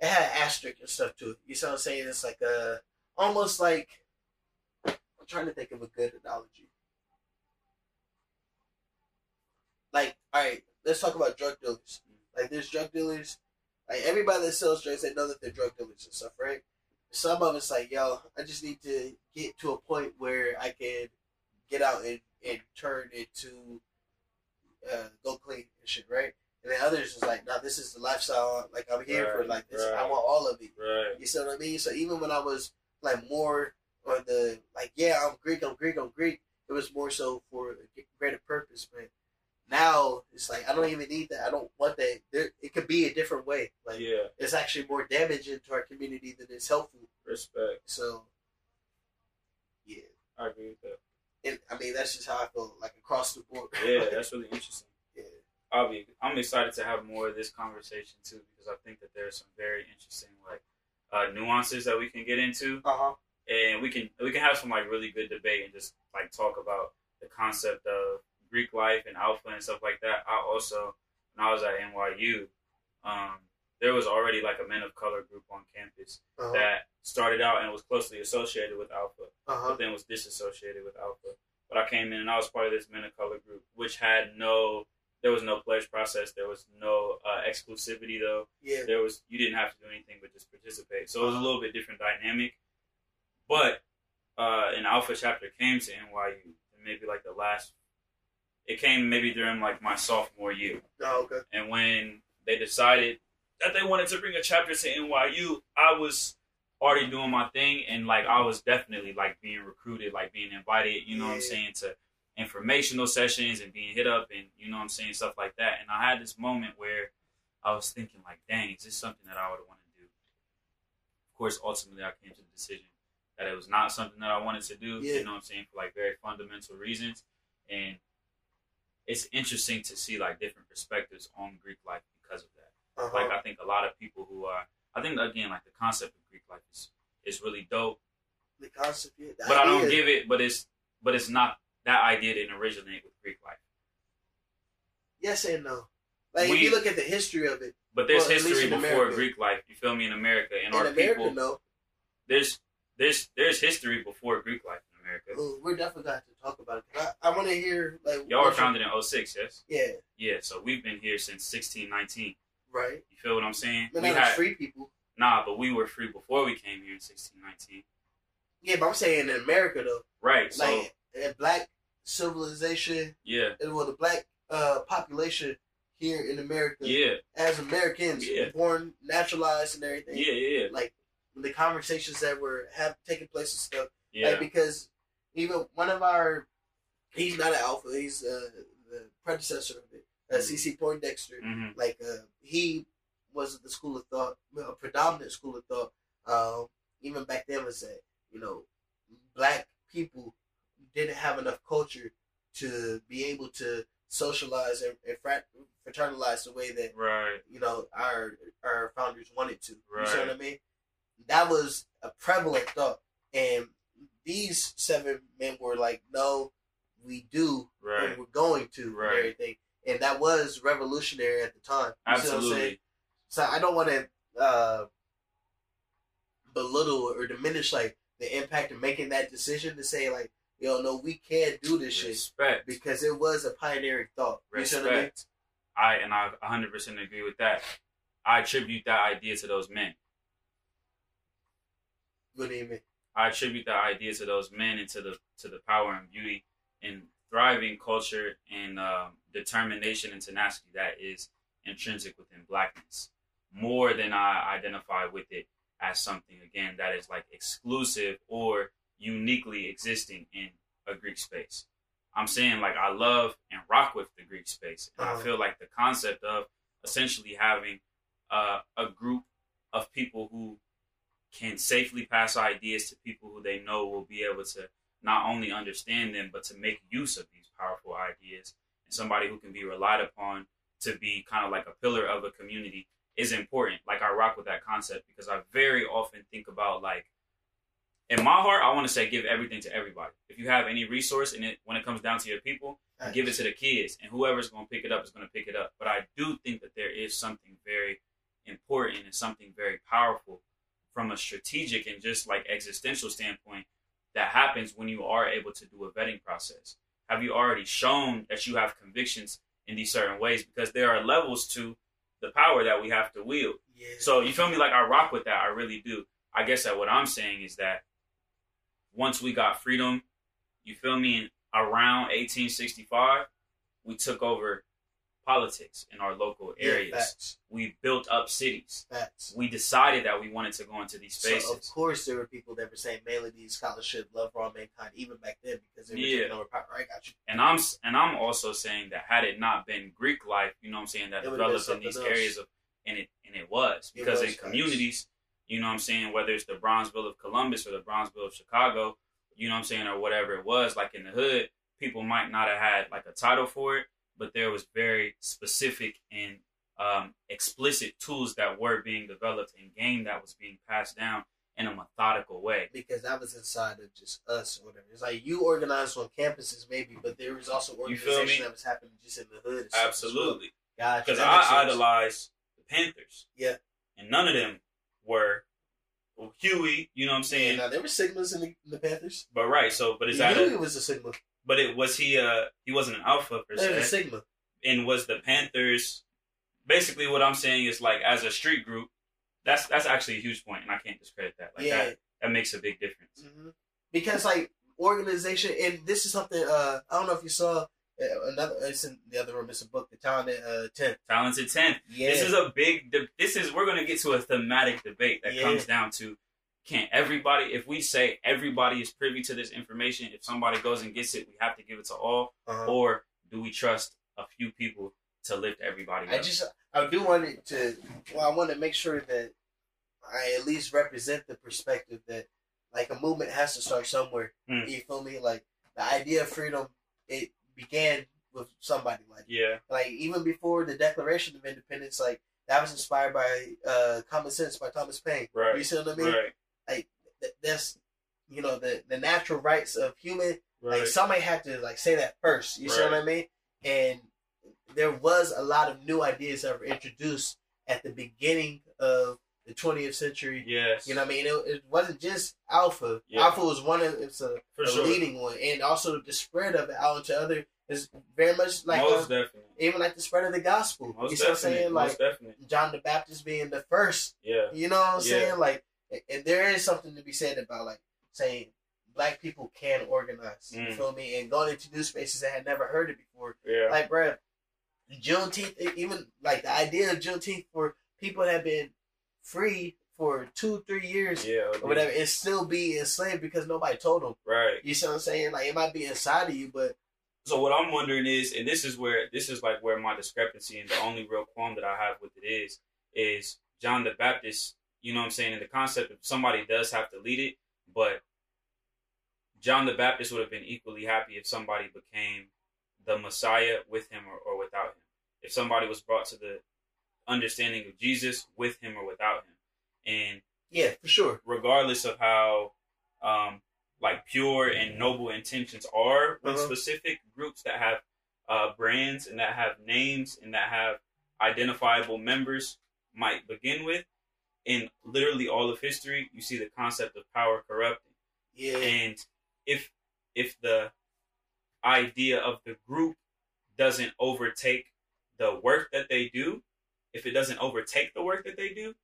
it had an asterisk and stuff to it. You see what I'm saying? It's like a, almost like, I'm trying to think of a good analogy. Like, all right, let's talk about drug dealers. Like, there's drug dealers. Like, everybody that sells drugs, they know that they're drug dealers and stuff, right? Some of us like, yo, I just need to get to a point where I can get out and turn into go clean and shit, right? And then others is like, no, this is the lifestyle. Like, I'm here for like this. Right. I want all of it. Right. You see what I mean? So even when I was like more on the, like, yeah, I'm Greek, it was more so for a greater purpose, man. Now it's like, I don't even need that. I don't want that. It could be a different way. Like, it's actually more damaging to our community than it's helpful. Respect. So, yeah, I agree with that. And I mean, that's just how I feel, like, across the board. Yeah, like, that's really interesting. Yeah, I'm excited to have more of this conversation too, because I think that there's some very interesting, like, nuances that we can get into, and we can have some, like, really good debate and just, like, talk about the concept of Greek life and alpha and stuff like that. I also, when I was at NYU, there was already like a men of color group on campus that started out and was closely associated with alpha, but then was disassociated with alpha. But I came in and I was part of this men of color group, which there was no pledge process. There was no exclusivity though. Yeah. You didn't have to do anything but just participate. So it was a little bit different dynamic. But an alpha chapter came to NYU, and maybe like it came maybe during, like, my sophomore year. Oh, okay. And when they decided that they wanted to bring a chapter to NYU, I was already doing my thing, and, like, I was definitely, like, being recruited, like, being invited, you know what I'm saying, to informational sessions and being hit up and, you know what I'm saying, stuff like that. And I had this moment where I was thinking, like, dang, is this something that I would want to do? Of course, ultimately, I came to the decision that it was not something that I wanted to do, you know what I'm saying, for, like, very fundamental reasons. And it's interesting to see, like, different perspectives on Greek life because of that. Like, I think a lot of people I think, again, like, the concept of Greek life is really dope. The concept, yeah. But I don't give it, but it's not, that idea didn't originate with Greek life. Yes and no. Like, if you look at the history of it. But there's history before Greek life, you feel me, in America. And our people, no. There's history before Greek life. America. Ooh, we're definitely going to talk about it. I want to hear, like, y'all were founded in 06, yes? Yeah. Yeah, so we've been here since 1619. Right. You feel what I'm saying? But we not free people. Nah, but we were free before we came here in 1619. Yeah, but I'm saying in America, though. Right, so. Like, black civilization. Yeah. Well, the black population here in America. Yeah. As Americans. Yeah. Born, naturalized, and everything. Yeah, yeah, yeah. Like, the conversations that have taken place and stuff. Yeah. Like, because even one of our, he's not an alpha, he's the predecessor of it, C.C. Poindexter. Mm-hmm. Like, he was at the school of thought, a predominant school of thought, even back then was that, you know, black people didn't have enough culture to be able to socialize and fraternize the way that, you know, our founders wanted to. Right. You see what I mean? That was a prevalent thought. And these seven men were like, no, we do, and we're going to, and everything. And that was revolutionary at the time. Absolutely. See what I'm saying? So I don't want to belittle or diminish, like, the impact of making that decision to say, like, yo, no, we can't do this shit. Because it was a pioneering thought. You know what I mean? I 100% agree with that. I attribute that idea to those men. What do you mean? I attribute that idea to those men and to the power and beauty and thriving culture and determination and tenacity that is intrinsic within blackness, more than I identify with it as something, again, that is like exclusive or uniquely existing in a Greek space. I'm saying, like, I love and rock with the Greek space. And I feel like the concept of essentially having a group of people who can safely pass ideas to people who they know will be able to not only understand them, but to make use of these powerful ideas, and somebody who can be relied upon to be kind of like a pillar of a community is important. Like, I rock with that concept because I very often think about, like, in my heart, I want to say give everything to everybody. If you have any resource, and when it comes down to your people, give it to the kids, and whoever's going to pick it up is going to pick it up. But I do think that there is something very important and something very powerful from a strategic and just like existential standpoint that happens when you are able to do a vetting process. Have you already shown that you have convictions in these certain ways? Because there are levels to the power that we have to wield. Yeah. So you feel me? Like, I rock with that. I really do. I guess that what I'm saying is that once we got freedom, you feel me, in around 1865, we took over politics in our local areas. Facts. We built up cities. Facts. We decided that we wanted to go into these spaces. So of course there were people that were saying Maimonides scholarship, love for all mankind, even back then, because they were taking over power. I got you. And I'm also saying that had it not been Greek life, you know what I'm saying, that developed in these areas of, and it was, because in communities, you know what I'm saying, whether it's the Bronzeville of Columbus or the Bronzeville of Chicago, you know what I'm saying, or whatever it was, like in the hood, people might not have had like a title for it, but there was very specific and explicit tools that were being developed and game that was being passed down in a methodical way. Because that was inside of just us or whatever. It's like you organized on campuses maybe, but there was also organization that was happening just in the hood. Absolutely. Because gotcha. I idolized the Panthers. Yeah. And none of them were Huey, you know what I'm saying? Yeah, now there were Sigmas in the Panthers. But right, so, but is that Huey was a Sigma. But it was he wasn't an alpha per se. He was a Sigma. And was the Panthers, basically what I'm saying is, like, as a street group, that's actually a huge point, and I can't discredit that. Like, yeah. That makes a big difference. Mm-hmm. Because, like, organization, and this is something, I don't know if you saw, it's in the other room, it's a book, The Talented 10th. Talented 10th. Yeah. This is a big, we're going to get to a thematic debate that comes down to, can everybody, if we say everybody is privy to this information, if somebody goes and gets it, we have to give it to all, or do we trust a few people to lift everybody up? I want to make sure that I at least represent the perspective that, like, a movement has to start somewhere. Mm. You feel me? Like, the idea of freedom, it began with somebody. Like, yeah. Like, even before the Declaration of Independence, like, that was inspired by Common Sense by Thomas Paine. Right. You see what I mean? Right. Like, that's, you know, the natural rights of human. Right. Like, somebody had to, like, say that first. You see what I mean? And there was a lot of new ideas that were introduced at the beginning of the 20th century. Yes. You know what I mean? It wasn't just Alpha. Yeah. Alpha was one of, it's a leading one. And also the spread of it out into other is very much like, even like the spread of the gospel. Most, you see what I'm saying? Like, John the Baptist being the first. Yeah. You know what I'm saying? Like, and there is something to be said about, like, saying black people can organize, you feel me? And going into new spaces that had never heard it before. Yeah. Like, bruh, Juneteenth, even, like, the idea of Juneteenth for people that have been free for 2-3 years or whatever, and still be enslaved because nobody told them. Right. You see what I'm saying? Like, it might be inside of you, but... So what I'm wondering is, and this is where my discrepancy and the only real qualm that I have with it is John the Baptist... You know what I'm saying? And the concept of somebody does have to lead it, but John the Baptist would have been equally happy if somebody became the Messiah with him or without him. If somebody was brought to the understanding of Jesus with him or without him. And yeah, for sure. Regardless of how like pure and noble intentions are with specific groups that have brands and that have names and that have identifiable members might begin with, in literally all of history, you see the concept of power corrupting. Yeah. And if the idea of the group doesn't overtake the work that they do, if it doesn't overtake the work that they do,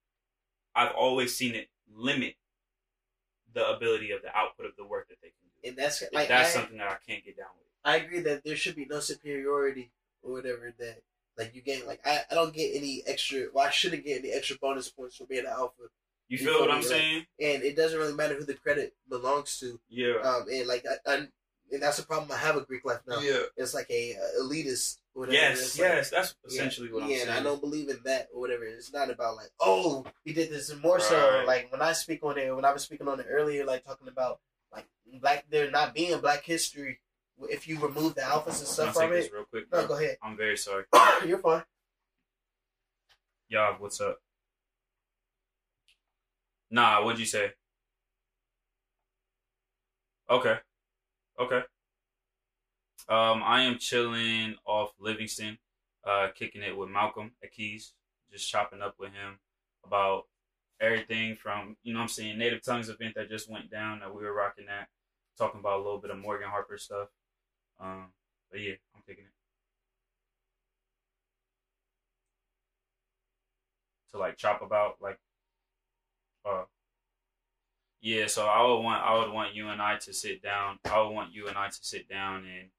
I've always seen it limit the ability of the output of the work that they can do. And that's something that I can't get down with. I agree that there should be no superiority or whatever that... Like, you gain, like, I shouldn't get any extra bonus points for being an alpha. You feel what I'm saying? And it doesn't really matter who the credit belongs to. Yeah. And like, and that's the problem I have with Greek life now. Yeah. It's like a elitist. Whatever. Yes, like, yes, that's essentially what I'm saying. Yeah, and I don't believe in that or whatever. It's not about like, oh, he did this, and more right. So like when I speak on it, when I was speaking on it earlier, like talking about like black, there not being black history if you remove the alphas and stuff from it. Real quick, no, go ahead. I'm very sorry. You're fine. Y'all, what's up? Nah, what'd you say? Okay. I am chilling off Livingston, kicking it with Malcolm McKees, just chopping up with him about everything from, you know what I'm saying, Native Tongues event that just went down that we were rocking at, talking about a little bit of Morgan Harper stuff. But yeah, I'm kicking it. To like chop about like, yeah, so I would want you and I to sit down. I would want you and I to sit down and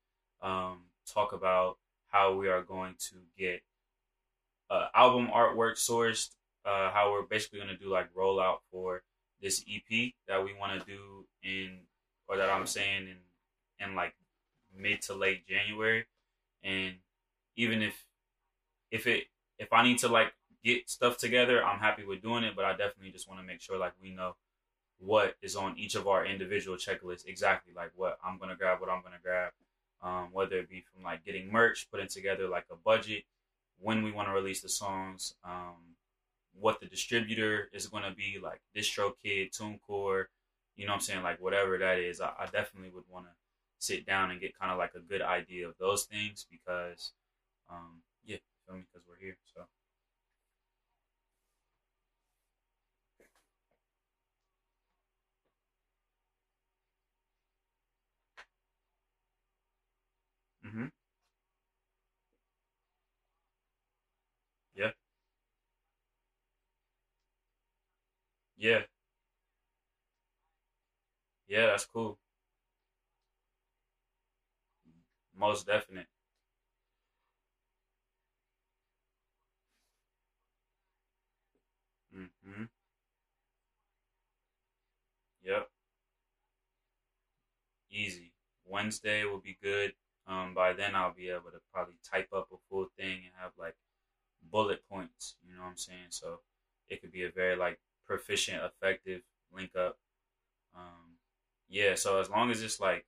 talk about how we are going to get album artwork sourced, how we're basically going to do like rollout for this EP that we want to do in like mid to late January. And even if I need to like get stuff together, I'm happy with doing it, but I definitely just want to make sure like we know what is on each of our individual checklists exactly, like what I'm going to grab, whether it be from like getting merch, putting together like a budget, when we want to release the songs, what the distributor is going to be, like DistroKid, TuneCore, you know what I'm saying, like whatever that is. I definitely would want to sit down and get kind of like a good idea of those things because, because we're here, so. Mm-hmm. Yeah. Yeah. Yeah, that's cool. Most definite. Mm-hmm. Yep. Easy. Wednesday will be good. By then I'll be able to probably type up a full thing and have like bullet points, you know what I'm saying? So it could be a very like proficient, effective link up. So as long as it's like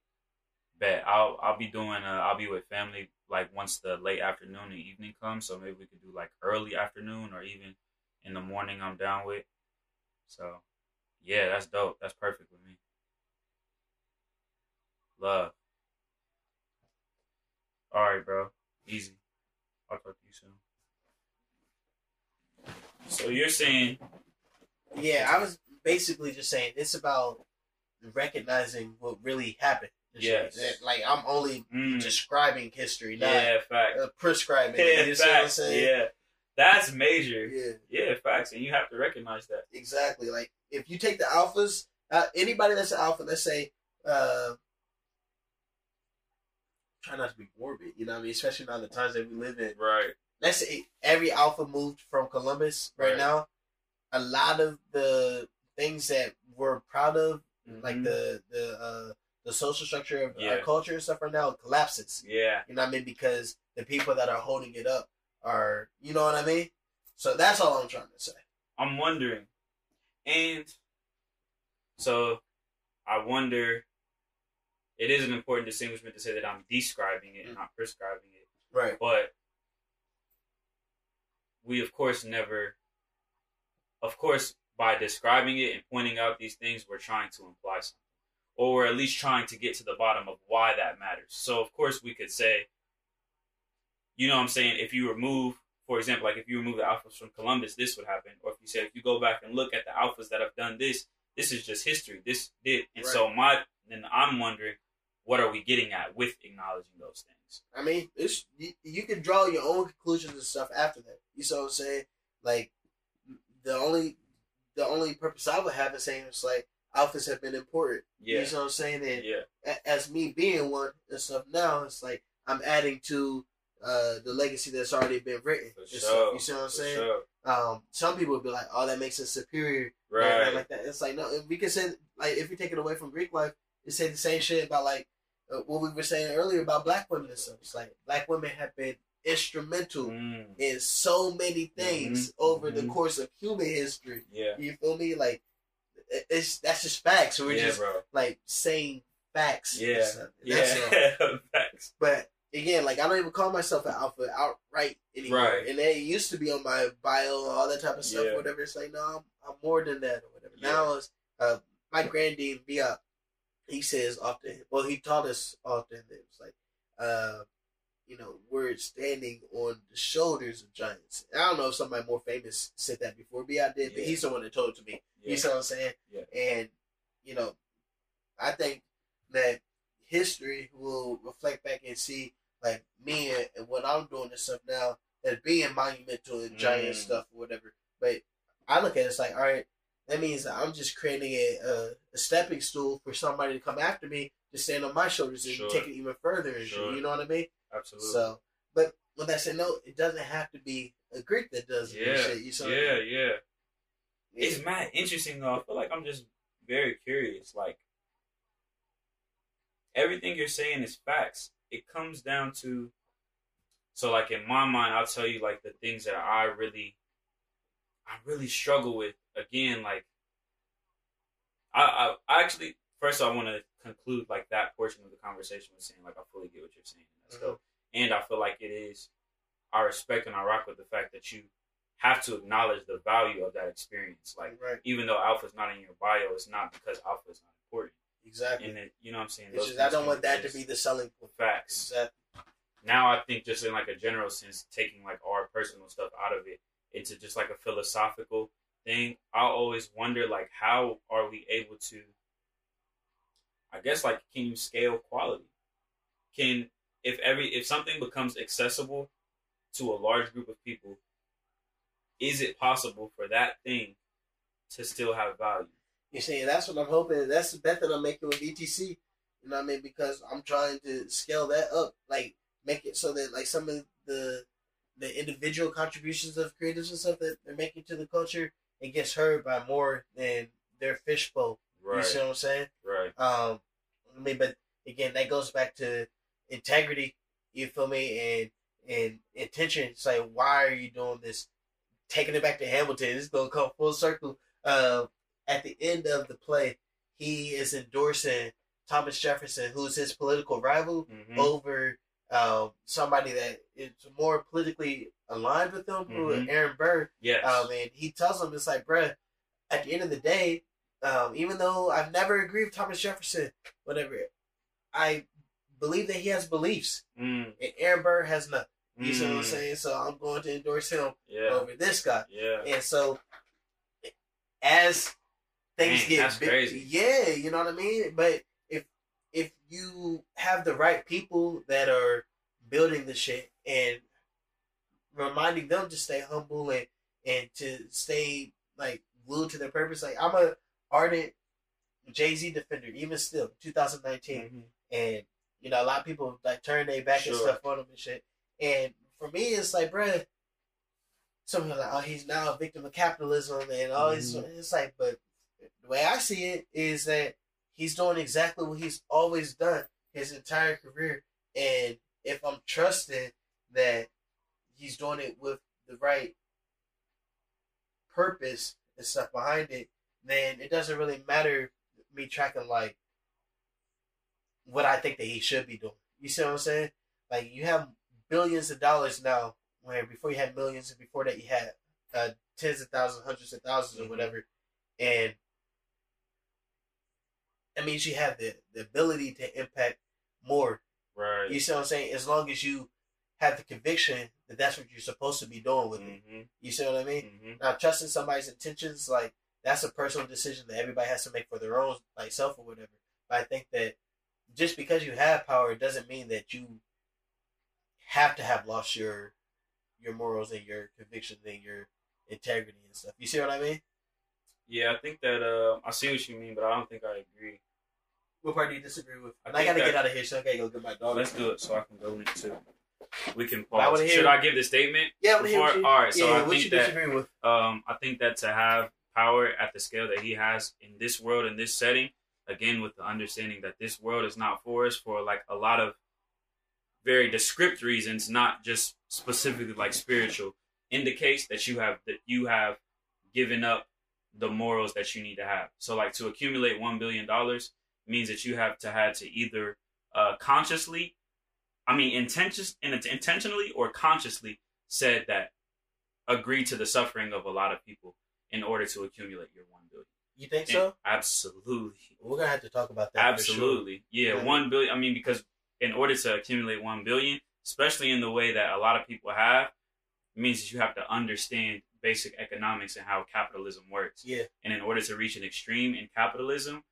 bet, I'll be doing I'll be with family like once the late afternoon and evening comes, so maybe we could do like early afternoon or even in the morning I'm down with. So yeah, that's dope. That's perfect with me. Love. All right, bro. Easy. I'll talk to you soon. So you're saying... Yeah, I was basically just saying it's about recognizing what really happened. Yes. Like, I'm only describing history, not prescribing. Yeah, you see what I'm saying? Yeah. That's major. Yeah, facts. And you have to recognize that. Exactly. Like, if you take the alphas, anybody that's an alpha, let's say... try not to be morbid, you know what I mean? Especially now the times that we live in. Right. Let's say every alpha moved from Columbus right now. A lot of the things that we're proud of, like the social structure of our culture and stuff right now, collapses. Yeah. You know what I mean? Because the people that are holding it up are, you know what I mean? So that's all I'm trying to say. I'm wondering. And so I wonder... It is an important distinguishment to say that I'm describing it and not prescribing it. Right. But we, of course, by describing it and pointing out these things, we're trying to imply something. Or we're at least trying to get to the bottom of why that matters. So, of course, we could say, you know what I'm saying, if you remove, for example, like if you remove the alphas from Columbus, this would happen. Or if you say, if you go back and look at the alphas that have done this, this is just history. This did. And so I'm wondering, what are we getting at with acknowledging those things? I mean, you can draw your own conclusions and stuff after that. You see what I'm saying? Like, the only purpose I would have is saying it's like, alphas have been important. Yeah. You see what I'm saying? And as me being one and stuff now, it's like, I'm adding to the legacy that's already been written. For sure. You see what I'm saying? Sure. Some people would be like, "Oh, that makes us superior," right? Like that. It's like, no, we can say, like, if you take it away from Greek life, you say the same shit about like what we were saying earlier about black women and stuff. It's like black women have been instrumental in so many things over the course of human history. Yeah, you feel me? Like it's that's just facts. So we're just like saying facts. Yeah, facts. But again, like I don't even call myself an alpha outright anymore. Right. And it used to be on my bio, all that type of stuff, whatever. It's like, no, I'm more than that or whatever. Yeah. Now, it's, my granddad, he says often, well, he taught us often that it was like, you know, we're standing on the shoulders of giants. And I don't know if somebody more famous said that before, but he's the one that told it to me. Yeah. You see what I'm saying? Yeah. And, you know, I think that history will reflect back and see like me and what I'm doing and stuff now as being monumental and giant stuff or whatever. But I look at it, it's like, all right, that means I'm just creating a stepping stool for somebody to come after me to stand on my shoulders and take it even further. You know what I mean? Absolutely. So, but with that said, no, it doesn't have to be a Greek that does it. It's mad interesting though. I feel like I'm just very curious. Like everything you're saying is facts. It comes down to, so like in my mind, I'll tell you like the things that I really struggle with. Again, like I actually, first I want to conclude like that portion of the conversation with saying like I fully get what you're saying. That's dope. And I feel like it is, I respect and I rock with the fact that you have to acknowledge the value of that experience. Like even though alpha's not in your bio, it's not because alpha's not important. Exactly. And it, you know what I'm saying? It's just, I don't want that to be the selling point. Facts. Exactly. Now I think just in like a general sense, taking like our personal stuff out of it into just like a philosophical thing, I always wonder like how are we able to, I guess like can you scale quality? Can, if something becomes accessible to a large group of people, is it possible for that thing to still have value? You see, that's what I'm hoping. That's the bet that I'm making with ETC. You know what I mean? Because I'm trying to scale that up, like make it so that like some of the individual contributions of creatives and stuff that they're making to the culture, it gets heard by more than their fishbowl. Right. You see what I'm saying? Right. I mean, but again, that goes back to integrity. You feel me? And intention. It's like, why are you doing this? Taking it back to Hamilton. It's gonna come full circle. At the end of the play, he is endorsing Thomas Jefferson, who's his political rival, over somebody that is more politically aligned with him, who Aaron Burr. Yes. And he tells him, it's like, bruh, at the end of the day, even though I've never agreed with Thomas Jefferson, whatever, I believe that he has beliefs. And Aaron Burr has none. You see what I'm saying? So I'm going to endorse him over this guy. Yeah. And so as things get big, crazy. Yeah, you know what I mean? But if you have the right people that are building the shit and reminding them to stay humble and to stay like glued to their purpose, like I'm an ardent Jay-Z defender, even still, 2019. And you know, a lot of people like turn their back and stuff on them and shit. And for me it's like, bruh, some people are like, oh, he's now a victim of capitalism and all this. It's like, but the way I see it is that he's doing exactly what he's always done his entire career. And if I'm trusting that he's doing it with the right purpose and stuff behind it, then it doesn't really matter me tracking like what I think that he should be doing. You see what I'm saying? Like you have billions of dollars now, where before you had millions and before that you had tens of thousands, hundreds of thousands or whatever. And that means you have the ability to impact more. Right. You see what I'm saying? As long as you have the conviction that that's what you're supposed to be doing with it. You see what I mean? Now, trusting somebody's intentions, like, that's a personal decision that everybody has to make for their own like self or whatever. But I think that just because you have power, it doesn't mean that you have to have lost your morals and your convictions and your integrity and stuff. You see what I mean? Yeah, I think that I see what you mean, but I don't think I agree. What part do you disagree with? I gotta get out of here, so I gotta go get my dog. Let's do it so I can go in too. we can pause. Should I give the statement? Yeah. Before? All right. So I think that to have power at the scale that he has in this world, in this setting, again, with the understanding that this world is not for us for like a lot of very descriptive reasons, not just specifically like spiritual, indicates that you have given up the morals that you need to have. So like to accumulate $1 billion means that you have to either consciously, intentionally or consciously said that agree to the suffering of a lot of people in order to accumulate your $1 billion. You think so? Absolutely. We're going to have to talk about that. Absolutely. For sure. Yeah. $1 billion. I mean, because in order to accumulate $1 billion, especially in the way that a lot of people have, means that you have to understand basic economics and how capitalism works. Yeah. And in order to reach an extreme in capitalism,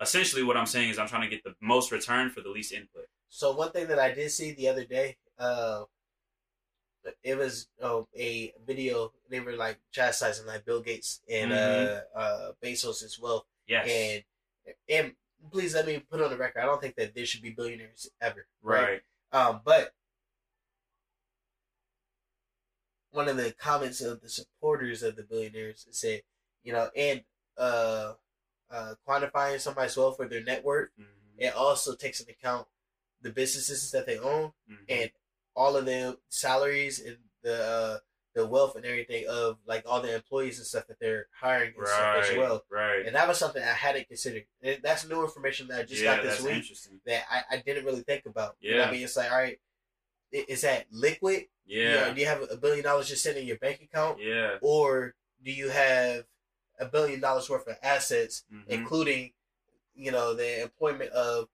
essentially what I'm saying is I'm trying to get the most return for the least input. So one thing that I did see the other day, it was a video. They were like chastising like Bill Gates and Bezos as well. Yes. And please let me put on the record, I don't think that there should be billionaires ever. Right. But one of the comments of the supporters of the billionaires said, quantifying somebody's wealth for their net worth, it also takes into account the businesses that they own and all of the salaries and the wealth and everything of like all the employees and stuff that they're hiring and stuff as well. Right. And that was something I hadn't considered. And that's new information that I just got this week that I didn't really think about. Yeah. You know what I mean? It's like, all right, is that liquid? Yeah. You know, do you have $1 billion just sitting in your bank account? Yeah. Or do you have $1 billion worth of assets, including, the employment of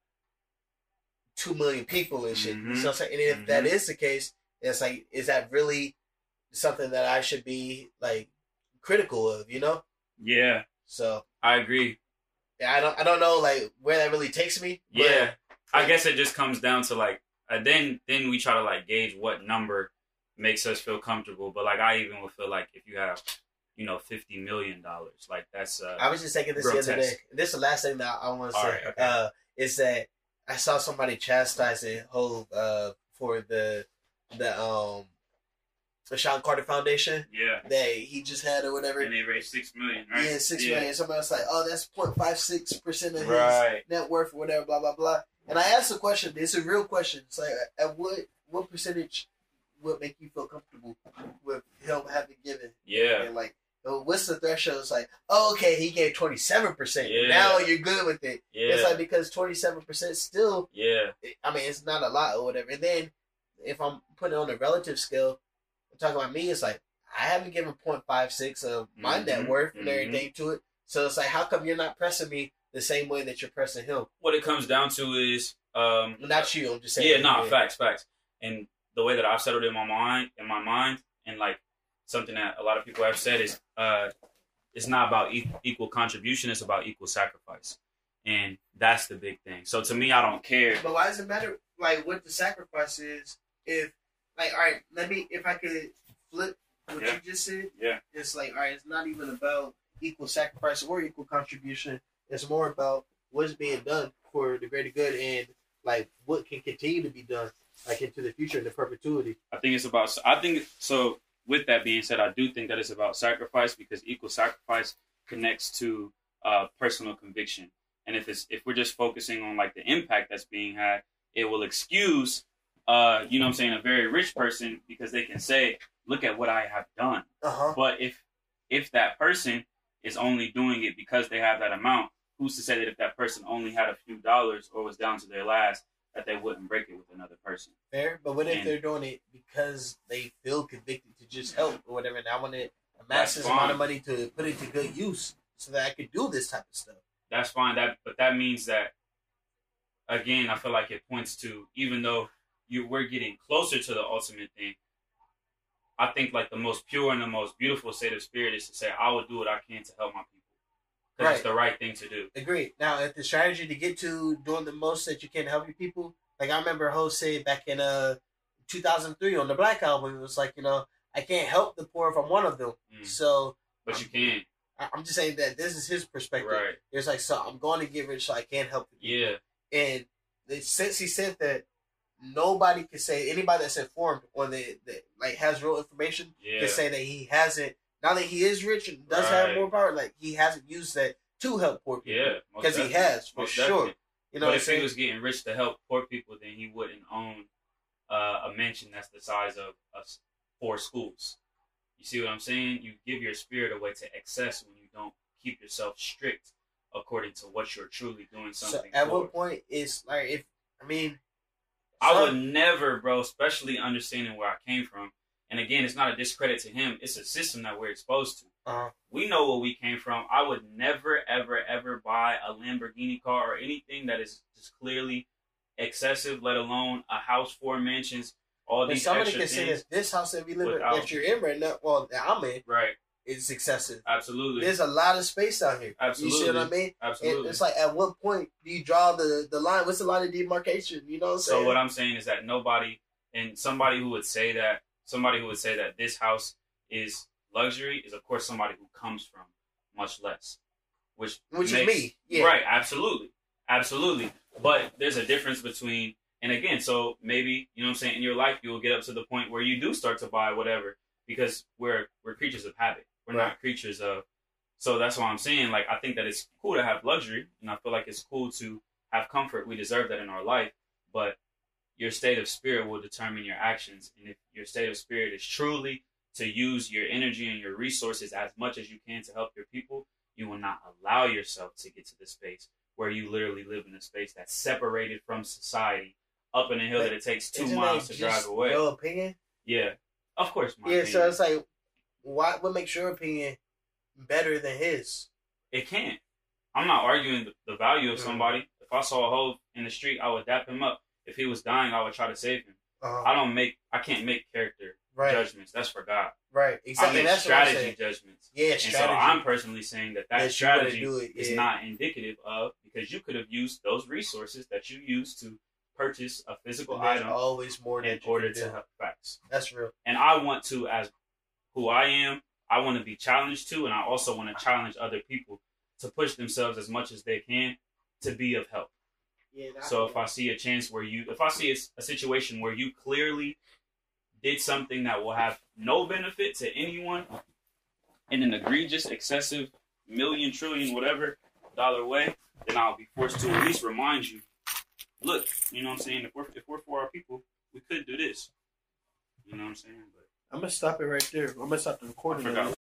2 million people and shit? You know what I'm saying? And if that is the case, it's like, is that really something that I should be like critical of, you know? Yeah. So I agree. I don't know like where that really takes me. But, yeah. I guess it just comes down to like, then we try to like gauge what number makes us feel comfortable. But like, I even would feel like if you have, $50 million, like that's I was just thinking this grotesque. The other day. This is the last thing that I want to say, right, okay. Is that I saw somebody chastising Hov for the Sean Carter Foundation. Yeah. That he just had or whatever. And they raised $6 million, right? Yeah, $6 million. Somebody was like, oh, that's 0.56% of his net worth or whatever, blah, blah, blah. And I asked a question. It's a real question. It's like, at what percentage would make you feel comfortable with him having given? Yeah. And like, what's the threshold? It's like, oh, okay, he gave 27%. Yeah. Now you're good with it. Yeah. It's like, because 27% still, it's not a lot or whatever. And then if I'm putting it on a relative scale, I'm talking about me, it's like, I haven't given 0.56 of my net worth and everything to it. So it's like, how come you're not pressing me the same way that you're pressing him? What it comes down to is... not you, I'm just saying. Yeah, facts. And the way that I've settled in my mind, and like something that a lot of people have said is it's not about equal contribution, it's about equal sacrifice. And that's the big thing. So to me, I don't care. But why does it matter like what the sacrifice is if... Like, all right, if I could flip what you just said. Yeah. It's like, all right, it's not even about equal sacrifice or equal contribution. It's more about what's being done for the greater good and, like, what can continue to be done, like, into the future and the perpetuity. I think, so, with that being said, I do think that it's about sacrifice because equal sacrifice connects to personal conviction. And if we're just focusing on, like, the impact that's being had, it will excuse... a very rich person because they can say, look at what I have done. Uh-huh. But if that person is only doing it because they have that amount, who's to say that if that person only had a few dollars or was down to their last, that they wouldn't break it with another person? Fair, but what if they're doing it because they feel convicted to just help or whatever, and I want to amass this amount of money to put it to good use so that I could do this type of stuff? That's fine, but that means that, again, I feel like it points to, even though... we're getting closer to the ultimate thing. I think like the most pure and the most beautiful state of spirit is to say, I will do what I can to help my people. Because it's the right thing to do. Agreed. Now, if the strategy to get to doing the most that you can help your people, like I remember Ho said back in 2003 on the Black Album, it was like, I can't help the poor if I'm one of them. So, but you can. I'm just saying that this is his perspective. Right. It's like, so I'm going to get rich so I can help the people. Yeah. And since he said that, nobody can say, anybody that's informed or that like has real information can say that he hasn't, now that he is rich and does have more power, like he hasn't used that to help poor people. Yeah, because he has for sure. Definitely. You know, but if he was getting rich to help poor people, then he wouldn't own a mansion that's the size of four schools. You see what I'm saying? You give your spirit away to excess when you don't keep yourself strict according to what you're truly doing something. So at what point is like I would never, bro, especially understanding where I came from. And again, it's not a discredit to him. It's a system that we're exposed to. Uh-huh. We know where we came from. I would never, ever, ever buy a Lamborghini car or anything that is just clearly excessive, let alone a house, four mansions, all these extra things. Somebody can say this house that we live in, that you're in right now, well, that I'm in, right, is excessive. Absolutely. There's a lot of space out here. Absolutely. You see what I mean? Absolutely. It's like, at what point do you draw the line? What's the line of demarcation? You know what I'm saying? So what I'm saying is that somebody who would say that this house is luxury is, of course, somebody who comes from much less, which makes, is me, yeah, right? Absolutely, absolutely. But there's a difference between, and again, so maybe you know what I'm saying. In your life, you will get up to the point where you do start to buy whatever, because we're creatures of habit. We're right. Not creatures of. So that's why I'm saying, like, I think that it's cool to have luxury, and I feel like it's cool to have comfort. We deserve that in our life, but your state of spirit will determine your actions. And if your state of spirit is truly to use your energy and your resources as much as you can to help your people, you will not allow yourself to get to the space where you literally live in a space that's separated from society, up in a hill that it takes 2 miles to drive away. Your opinion? Yeah. Of course, my opinion. So it's like, what makes your opinion better than his? It can't. I'm not arguing the value of somebody. If I saw a hoe in the street, I would dap him up. If he was dying, I would try to save him. Uh-huh. I can't make character judgments. That's for God. Right. Exactly. I make strategy judgments. Yeah, strategy. And so I'm personally saying that strategy is not indicative of, because you could have used those resources that you used to purchase a physical item always more in order to help facts. That's real. And I want to, as who I am, I want to be challenged to, and I also want to challenge other people to push themselves as much as they can to be of help. Yeah, so if I see a situation where you clearly did something that will have no benefit to anyone in an egregious, excessive, million, trillion, whatever dollar way, then I'll be forced to at least remind you, look, you know what I'm saying? If we're for our people, we could do this. You know what I'm saying? But I'm going to stop it right there. I'm going to stop the recording.